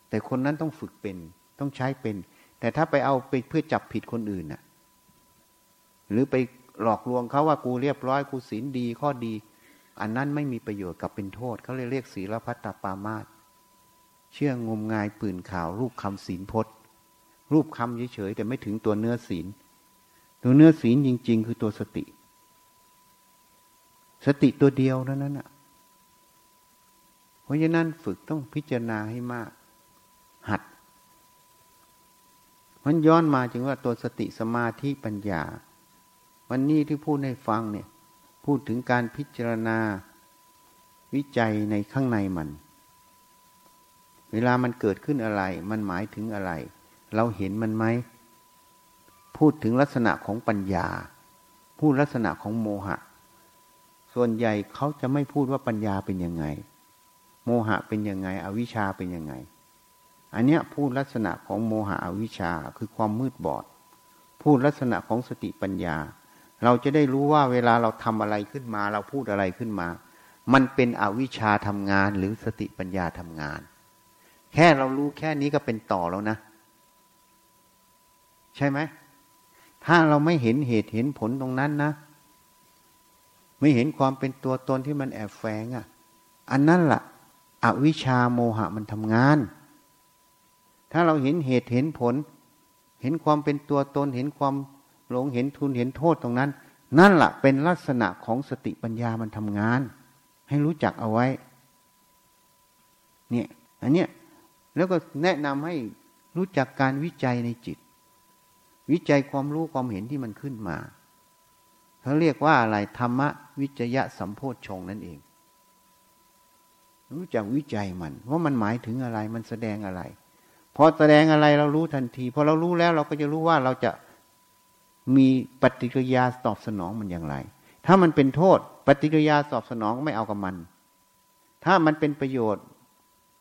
แต่คนนั้นต้องฝึกเป็นต้องใช้เป็นแต่ถ้าไปเอาไปเพื่อจับผิดคนอื่นน่ะหรือไปหลอกลวงเขาว่ากูเรียบร้อยกูศีลดีข้อดีอันนั้นไม่มีประโยชน์กับเป็นโทษเขาเลยเรียกศีลพัตตปามาสเชื่องมงายปื่นข่าวรูปคำศีลพจน์รูปคำเฉยๆแต่ไม่ถึงตัวเนื้อศีลตัวเนื้อศีลจริงๆคือตัวสติสติตัวเดียวนั้นน่ะเพราะฉะนั้นฝึกต้องพิจารณาให้มากหัดมันย้อนมาถึงว่าตัวสติสมาธิปัญญาวันนี้ที่พูดให้ฟังเนี่ยพูดถึงการพิจารณาวิจัยในข้างในมันเวลามันเกิดขึ้นอะไรมันหมายถึงอะไรเราเห็นมันไหมพูดถึงลักษณะของปัญญาพูดลักษณะของโมหะส่วนใหญ่เขาจะไม่พูดว่าปัญญาเป็นยังไงโมหะเป็นยังไงอวิชชาเป็นยังไงอันเนี้ยพูดลักษณะของโมหะอวิชชาคือความมืดบอดพูดลักษณะของสติปัญญาเราจะได้รู้ว่าเวลาเราทำอะไรขึ้นมาเราพูดอะไรขึ้นมามันเป็นอวิชชาทำงานหรือสติปัญญาทำงานแค่เรารู้แค่นี้ก็เป็นต่อแล้วนะใช่ไหมถ้าเราไม่เห็นเหตุเห็นผลตรงนั้นนะไม่เห็นความเป็นตัวตนที่มันแอบแฝงอ่ะอันนั้นล่ะอวิชชาโมหะมันทำงานถ้าเราเห็นเหตุเห็นผลเห็นความเป็นตัวตนเห็นความหลงเห็นทุนเห็นโทษตรงนั้นนั่นล่ะเป็นลักษณะของสติปัญญามันทำงานให้รู้จักเอาไว้เนี่ยอันเนี้ยแล้วก็แนะนำให้รู้จักการวิจัยในจิตวิจัยความรู้ความเห็นที่มันขึ้นมาเขาเรียกว่าอะไรธรรมวิจยสัมโพชฌงค์นั่นเองรู้จักวิจัยมันว่ามันหมายถึงอะไรมันแสดงอะไรพอแสดงอะไรเรารู้ทันทีพอเรารู้แล้วเราก็จะรู้ว่าเราจะมีปฏิกิริยาตอบสนองมันอย่างไรถ้ามันเป็นโทษปฏิกิริยาตอบสนองก็ไม่เอากับมันถ้ามันเป็นประโยชน์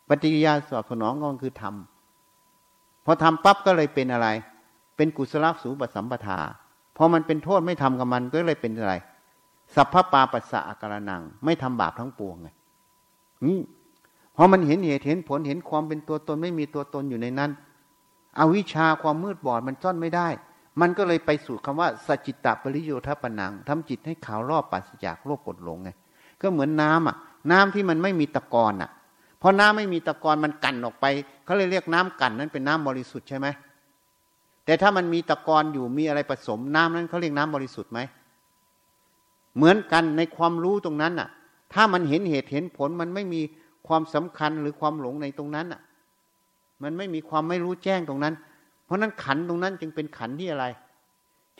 ปฏิกิริยาตอบสนองก็คือทำพอทำปั๊บก็เลยเป็นอะไรเป็นกุศลสูปสัมปทาพอมันเป็นโทษไม่ทำกับมันก็เลยเป็นอะไรสัพพปาปัสสะอาการนังไม่ทำบาปทั้งปวงไงพอมันเห็นเหตุเห็นผลเห็นความเป็นตัวตนไม่มีตัวตนอยู่ในนั้นอวิชชาความมืดบอดมันซ่อนไม่ได้มันก็เลยไปสู่คำว่าสัจจิตตปริโยทปนังทำจิตให้ขาวรอบปราศจากโรคกดหลงไงก็เหมือนน้ำอ่ะน้ำที่มันไม่มีตะกอนอ่ะพอน้ำไม่มีตะกอนมันกั่นออกไปเขาเลยเรียกน้ำกั่นนั้นเป็นน้ำบริสุทธิ์ใช่ไหมแต่ถ้ามันมีตะกอนอยู่มีอะไรผสมน้ำนั้นเขาเรียกน้ำบริสุทธิ์ไหมเหมือนกันในความรู้ตรงนั้นอ่ะถ้ามันเห็นเหตุเห็นผลมันไม่มีความสำคัญหรือความหลงในตรงนั้นอ่ะมันไม่มีความไม่รู้แจ้งตรงนั้นเพราะนั้นขันตรงนั้นจึงเป็นขันที่อะไร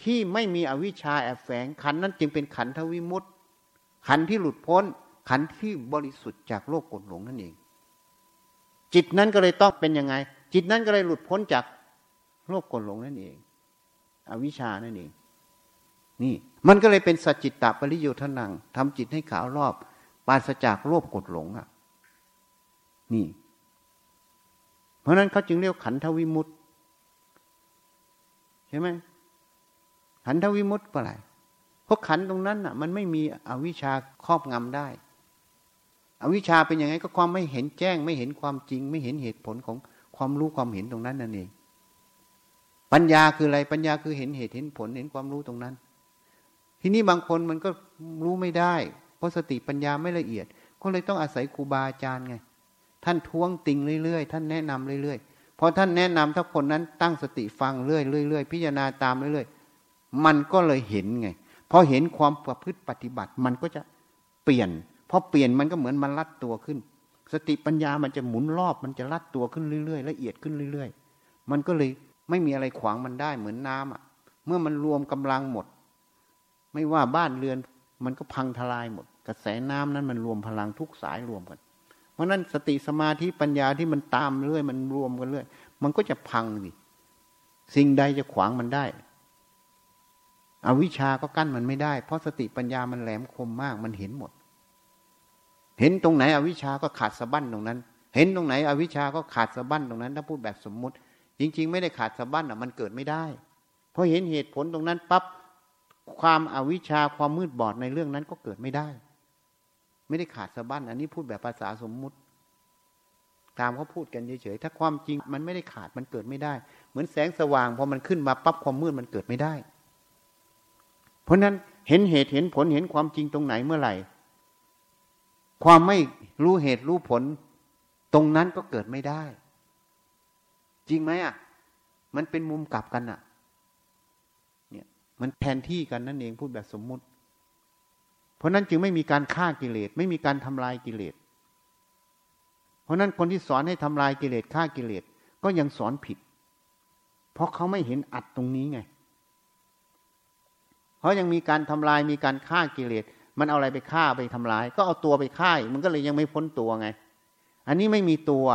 ที่ไม่มีอวิชชาแอบแฝงขันนั้นจึงเป็นขันธวิมุตติขันที่หลุดพ้น ขันธ์ที่บริสุทธิ์จากโลภโกรธหลงนั่นเองจิตนั้นก็เลยต้องเป็นยังไงจิตนั้นก็เลยหลุดพ้นจากโลภโกรธหลงนั่นเองอวิชชานั่นเองนี่มันก็เลยเป็นสัจจิตตปริโยทนังทำจิตให้ขาวรอบปราศจากโลภโกรธหลงอ่ะนี่เพราะนั้นเขาจึงเรียกขันธวิมุตติใช่ไหมขันธวิมุตติอะไรเพราะขันตรงนั้นน่ะมันไม่มีอวิชชาครอบงำได้อวิชชาเป็นยังไงก็ความไม่เห็นแจ้งไม่เห็นความจริงไม่เห็นเหตุผลของความรู้ความเห็นตรงนั้นนั่นเองปัญญาคืออะไรปัญญาคือเห็นเหตุเห็นผลเห็นความรู้ตรงนั้นทีนี้บางคนมันก็รู้ไม่ได้เพราะสติปัญญาไม่ละเอียดก็เลยต้องอาศัยครูบาอาจารย์ไงท่านท้วงติงเรื่อยๆท่านแนะนำเรื่อยๆพอท่านแนะนำถ้าคนนั้นตั้งสติฟังเรื่อยๆพิจารณาตามเรื่อยๆมันก็เลยเห็นไงพอเห็นความประพฤติปฏิบัติมันก็จะเปลี่ยนพอเปลี่ยนมันก็เหมือนมันลัดตัวขึ้นสติปัญญามันจะหมุนรอบมันจะลัดตัวขึ้นเรื่อยๆละเอียดขึ้นเรื่อยๆมันก็เลยไม่มีอะไรขวางมันได้เหมือนน้ำอ่ะเมื่อมันรวมกำลังหมดไม่ว่าบ้านเรือนมันก็พังทลายหมดกระแสน้ำนั้นมันรวมพลังทุกสายรวมกันเพราะนั้นสติสมาธิปัญญาที่มันตามเรื่อยมันรวมกันเรื่อยมันก็จะพังสิสิ่งใดจะขวางมันได้อวิชชาก็กั้นมันไม่ได้เพราะสติปัญญามันแหลมคมมากมันเห็นหมดเห็นตรงไหนอวิชชาก็ขาดสะบั้นตรงนั้นเห็นตรงไหนอวิชชาก็ขาดสะบั้นตรงนั้นถ้าพูดแบบสมมุติจริงๆไม่ได้ขาดสะบั้นอ่ะมันเกิดไม่ได้เพราะเห็นเหตุผลตรงนั้นปั๊บความอวิชชาความมืดบอดในเรื่องนั้นก็เกิดไม่ได้ไม่ได้ขาดสะบั้นอันนี้พูดแบบภาษาสมมุติตามเขาพูดกันเฉยๆถ้าความจริงมันไม่ได้ขาดมันเกิดไม่ได้เหมือนแสงสว่างพอมันขึ้นมาปั๊บความมืดมันเกิดไม่ได้เพราะนั้นเห็นเหตุเห็นผลเห็นความจริงตรงไหนเมื่อไหร่ความไม่รู้เหตุรู้ผลตรงนั้นก็เกิดไม่ได้จริงไหมอ่ะมันเป็นมุมกลับกันอ่ะเนี่ยมันแทนที่กันนั่นเองพูดแบบสมมุติเพราะนั้นจึงไม่มีการฆ่ากิเลสไม่มีการทำลายกิเลสเพราะนั้นคนที่สอนให้ทำลายกิเลสฆ่ากิเลสก็ยังสอนผิดเพราะเขาไม่เห็นอัดตรงนี้ไงเพราะยังมีการทำลายมีการฆ่ากิเลสมันเอาอะไรไปฆ่าไปทำลายก็เอาตัวไปฆ่ามันก็เลยยังไม่พ้นตัวไงอันนี้ไม่มีตัว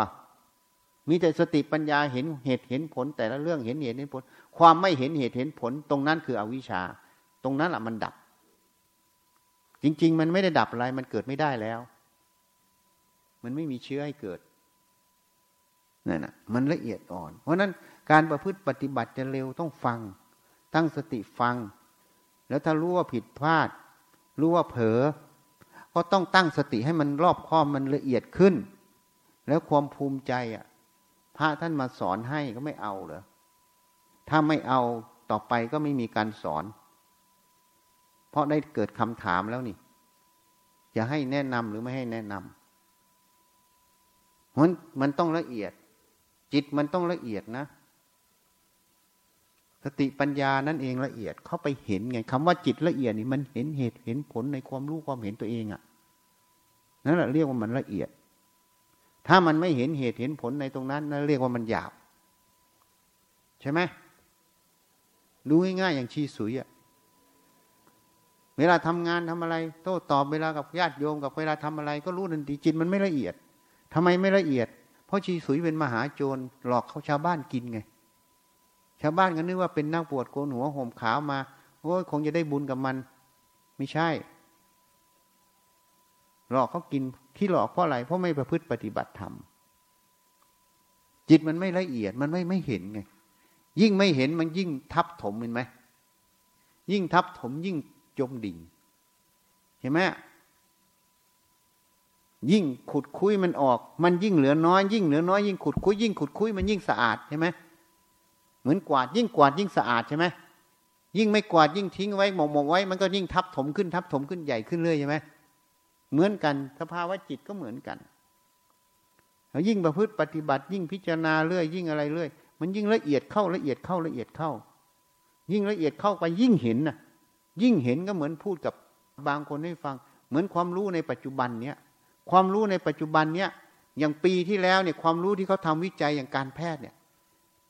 มีแต่สติปัญญาเห็นเหตุเห็นผลแต่ละเรื่องเห็นเหตุเห็นผลความไม่เห็นเหตุเห็นผลตรงนั้นคืออวิชชาตรงนั้นแหละมันดับจริงๆมันไม่ได้ดับอะไรมันเกิดไม่ได้แล้วมันไม่มีเชื้อให้เกิดนั่นน่ะมันละเอียดอ่อนเพราะนั้นการประพฤติปฏิบัติจะเร็วต้องฟังตั้งสติฟังแล้วถ้ารู้ว่าผิดพลาดรู้ว่าเผลอก็ต้องตั้งสติให้มันรอบคอบมันละเอียดขึ้นแล้วความภูมิใจอ่ะพระท่านมาสอนให้ก็ไม่เอาเหรอถ้าไม่เอาต่อไปก็ไม่มีการสอนเพราะได้เกิดคำถามแล้วนี่จะให้แนะนำหรือไม่ให้แนะนำมันต้องละเอียดจิตมันต้องละเอียดนะสติปัญญานั่นเองละเอียดเข้าไปเห็นไงคำว่าจิตละเอียดนี่มันเห็นเหตุเห็นผลในความรู้ความเห็นตัวเองอ่ะนั่นแหละเรียกว่ามันละเอียดถ้ามันไม่เห็นเหตุเห็นผลในตรงนั้นนั่นเรียกว่ามันหยาบใช่ไหมรู้ง่ายๆอย่างชี้สุยอ่ะเวลาทำงานทำอะไรโต้ตอบเวลากับญาติโยมกับเวลาทำอะไรก็รู้ทันทีจิตมันไม่ละเอียดทำไมไม่ละเอียดเพราะชีสุยเป็นมหาโจรหลอกเขาชาวบ้านกินไงชาวบ้านก็นึกว่าเป็นนักบวชโกนหัวห่มขาวมาโอ้ยคงจะได้บุญกับมันไม่ใช่หลอกเขากินที่หลอกเพราะอะไรเพราะไม่ประพฤติปฏิบัติธรรมจิตมันไม่ละเอียดมันไม่เห็นไงยิ่งไม่เห็นมันยิ่งทับถมเห็นไหมยิ่งทับถมยิ่งจมดิ่งเห็นไหมยิ่งขุดคุ้ยมันออกมันยิ่งเหลือน้อยยิ่งเหลือน้อยยิ่งขุดคุ้ยมันยิ่งสะอาดใช่ไหมเหมือนกวาดยิ่งกวาดยิ่งสะอาดใช่ไหมยิ่งไม่กวาดยิ่งทิ้งไว้หมกไว้มันก็ยิ่งทับถมขึ้นใหญ่ขึ้นเรื่อยใช่ไหมเหมือนกันสภาวะจิตก็เหมือนกันแล้วยิ่งประพฤติปฏิบัติยิ่งพิจารณาเรื่อยยิ่งอะไรเรื่อยมันยิ่งละเอียดเข้ายิ่งละเอียดเข้าไปยิ่งเห็นนะยิ่งเห็นก็เหมือนพูดกับบางคนให้ฟังเหมือนความรู้ในปัจจุบันเนี้ยความรู้ในปัจจุบันเนี้ยอย่างปีที่แล้วเนี่ยความรู้ที่เขาทำวิจัยอย่างการแพทย์เนี่ย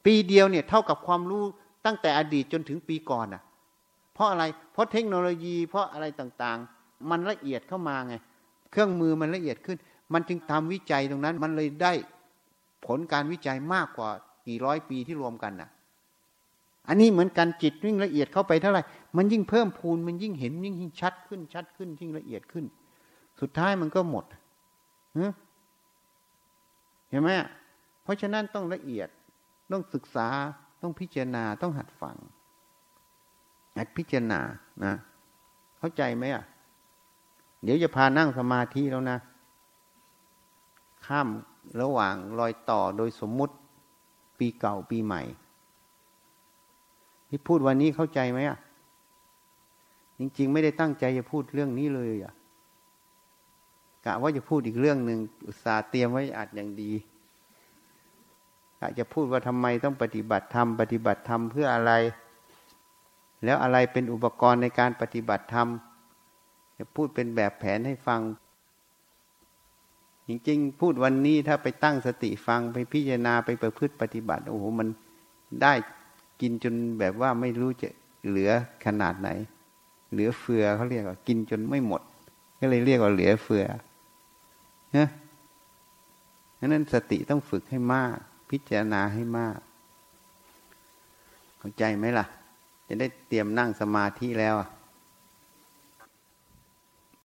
ปีเดียวเนี่ยเท่ากับความรู้ตั้งแต่อดีตจนถึงปีก่อนอ่ะเพราะอะไรเพราะเทคโนโลยีเพราะอะไรต่างๆมันละเอียดเข้ามาไง เครื่องมือมันละเอียดขึ้นมันจึงทำวิจัยตรงนั้นมันเลยได้ผลการวิจัยมากกว่ากี่ร้อยปีที่รวมกันน่ะอันนี้เหมือนกันจิตยิ่งละเอียดเข้าไปเท่าไหร่มันยิ่งเพิ่มพูนมันยิ่งเห็นยิ่งชัดขึ้นชัดขึ้นยิ่งละเอียดขึ้นสุดท้ายมันก็หมดเห็นไหมเพราะฉะนั้นต้องละเอียดต้องศึกษาต้องพิจารณาต้องหัดฟังหัดพิจารณานะเข้าใจไหมอ่ะเดี๋ยวจะพานั่งสมาธิแล้วนะข้ามระหว่างรอยต่อโดยสมมุติปีเก่าปีใหม่ที่พูดวันนี้เข้าใจไหมอ่ะจริงๆไม่ได้ตั้งใจจะพูดเรื่องนี้เลยอ่ะกะว่าจะพูดอีกเรื่องนึงอุตส่าห์เตรียมไว้อัดอย่างดีกะจะพูดว่าทำไมต้องปฏิบัติธรรมปฏิบัติธรรมเพื่ออะไรแล้วอะไรเป็นอุปกรณ์ในการปฏิบัติธรรมจะพูดเป็นแบบแผนให้ฟังจริงๆพูดวันนี้ถ้าไปตั้งสติฟังไปพิจารณาไปประพฤติปฏิบัติโอ้โหมันได้กินจนแบบว่าไม่รู้จะเหลือขนาดไหนเหลือเฟือเขาเรียกว่ากินจนไม่หมดก็เลยเรียกว่าเหลือเฟือนะฉะนั้นสติต้องฝึกให้มากพิจารณาให้มากเข้าใจไหมล่ะจะได้เตรียมนั่งสมาธิแล้ว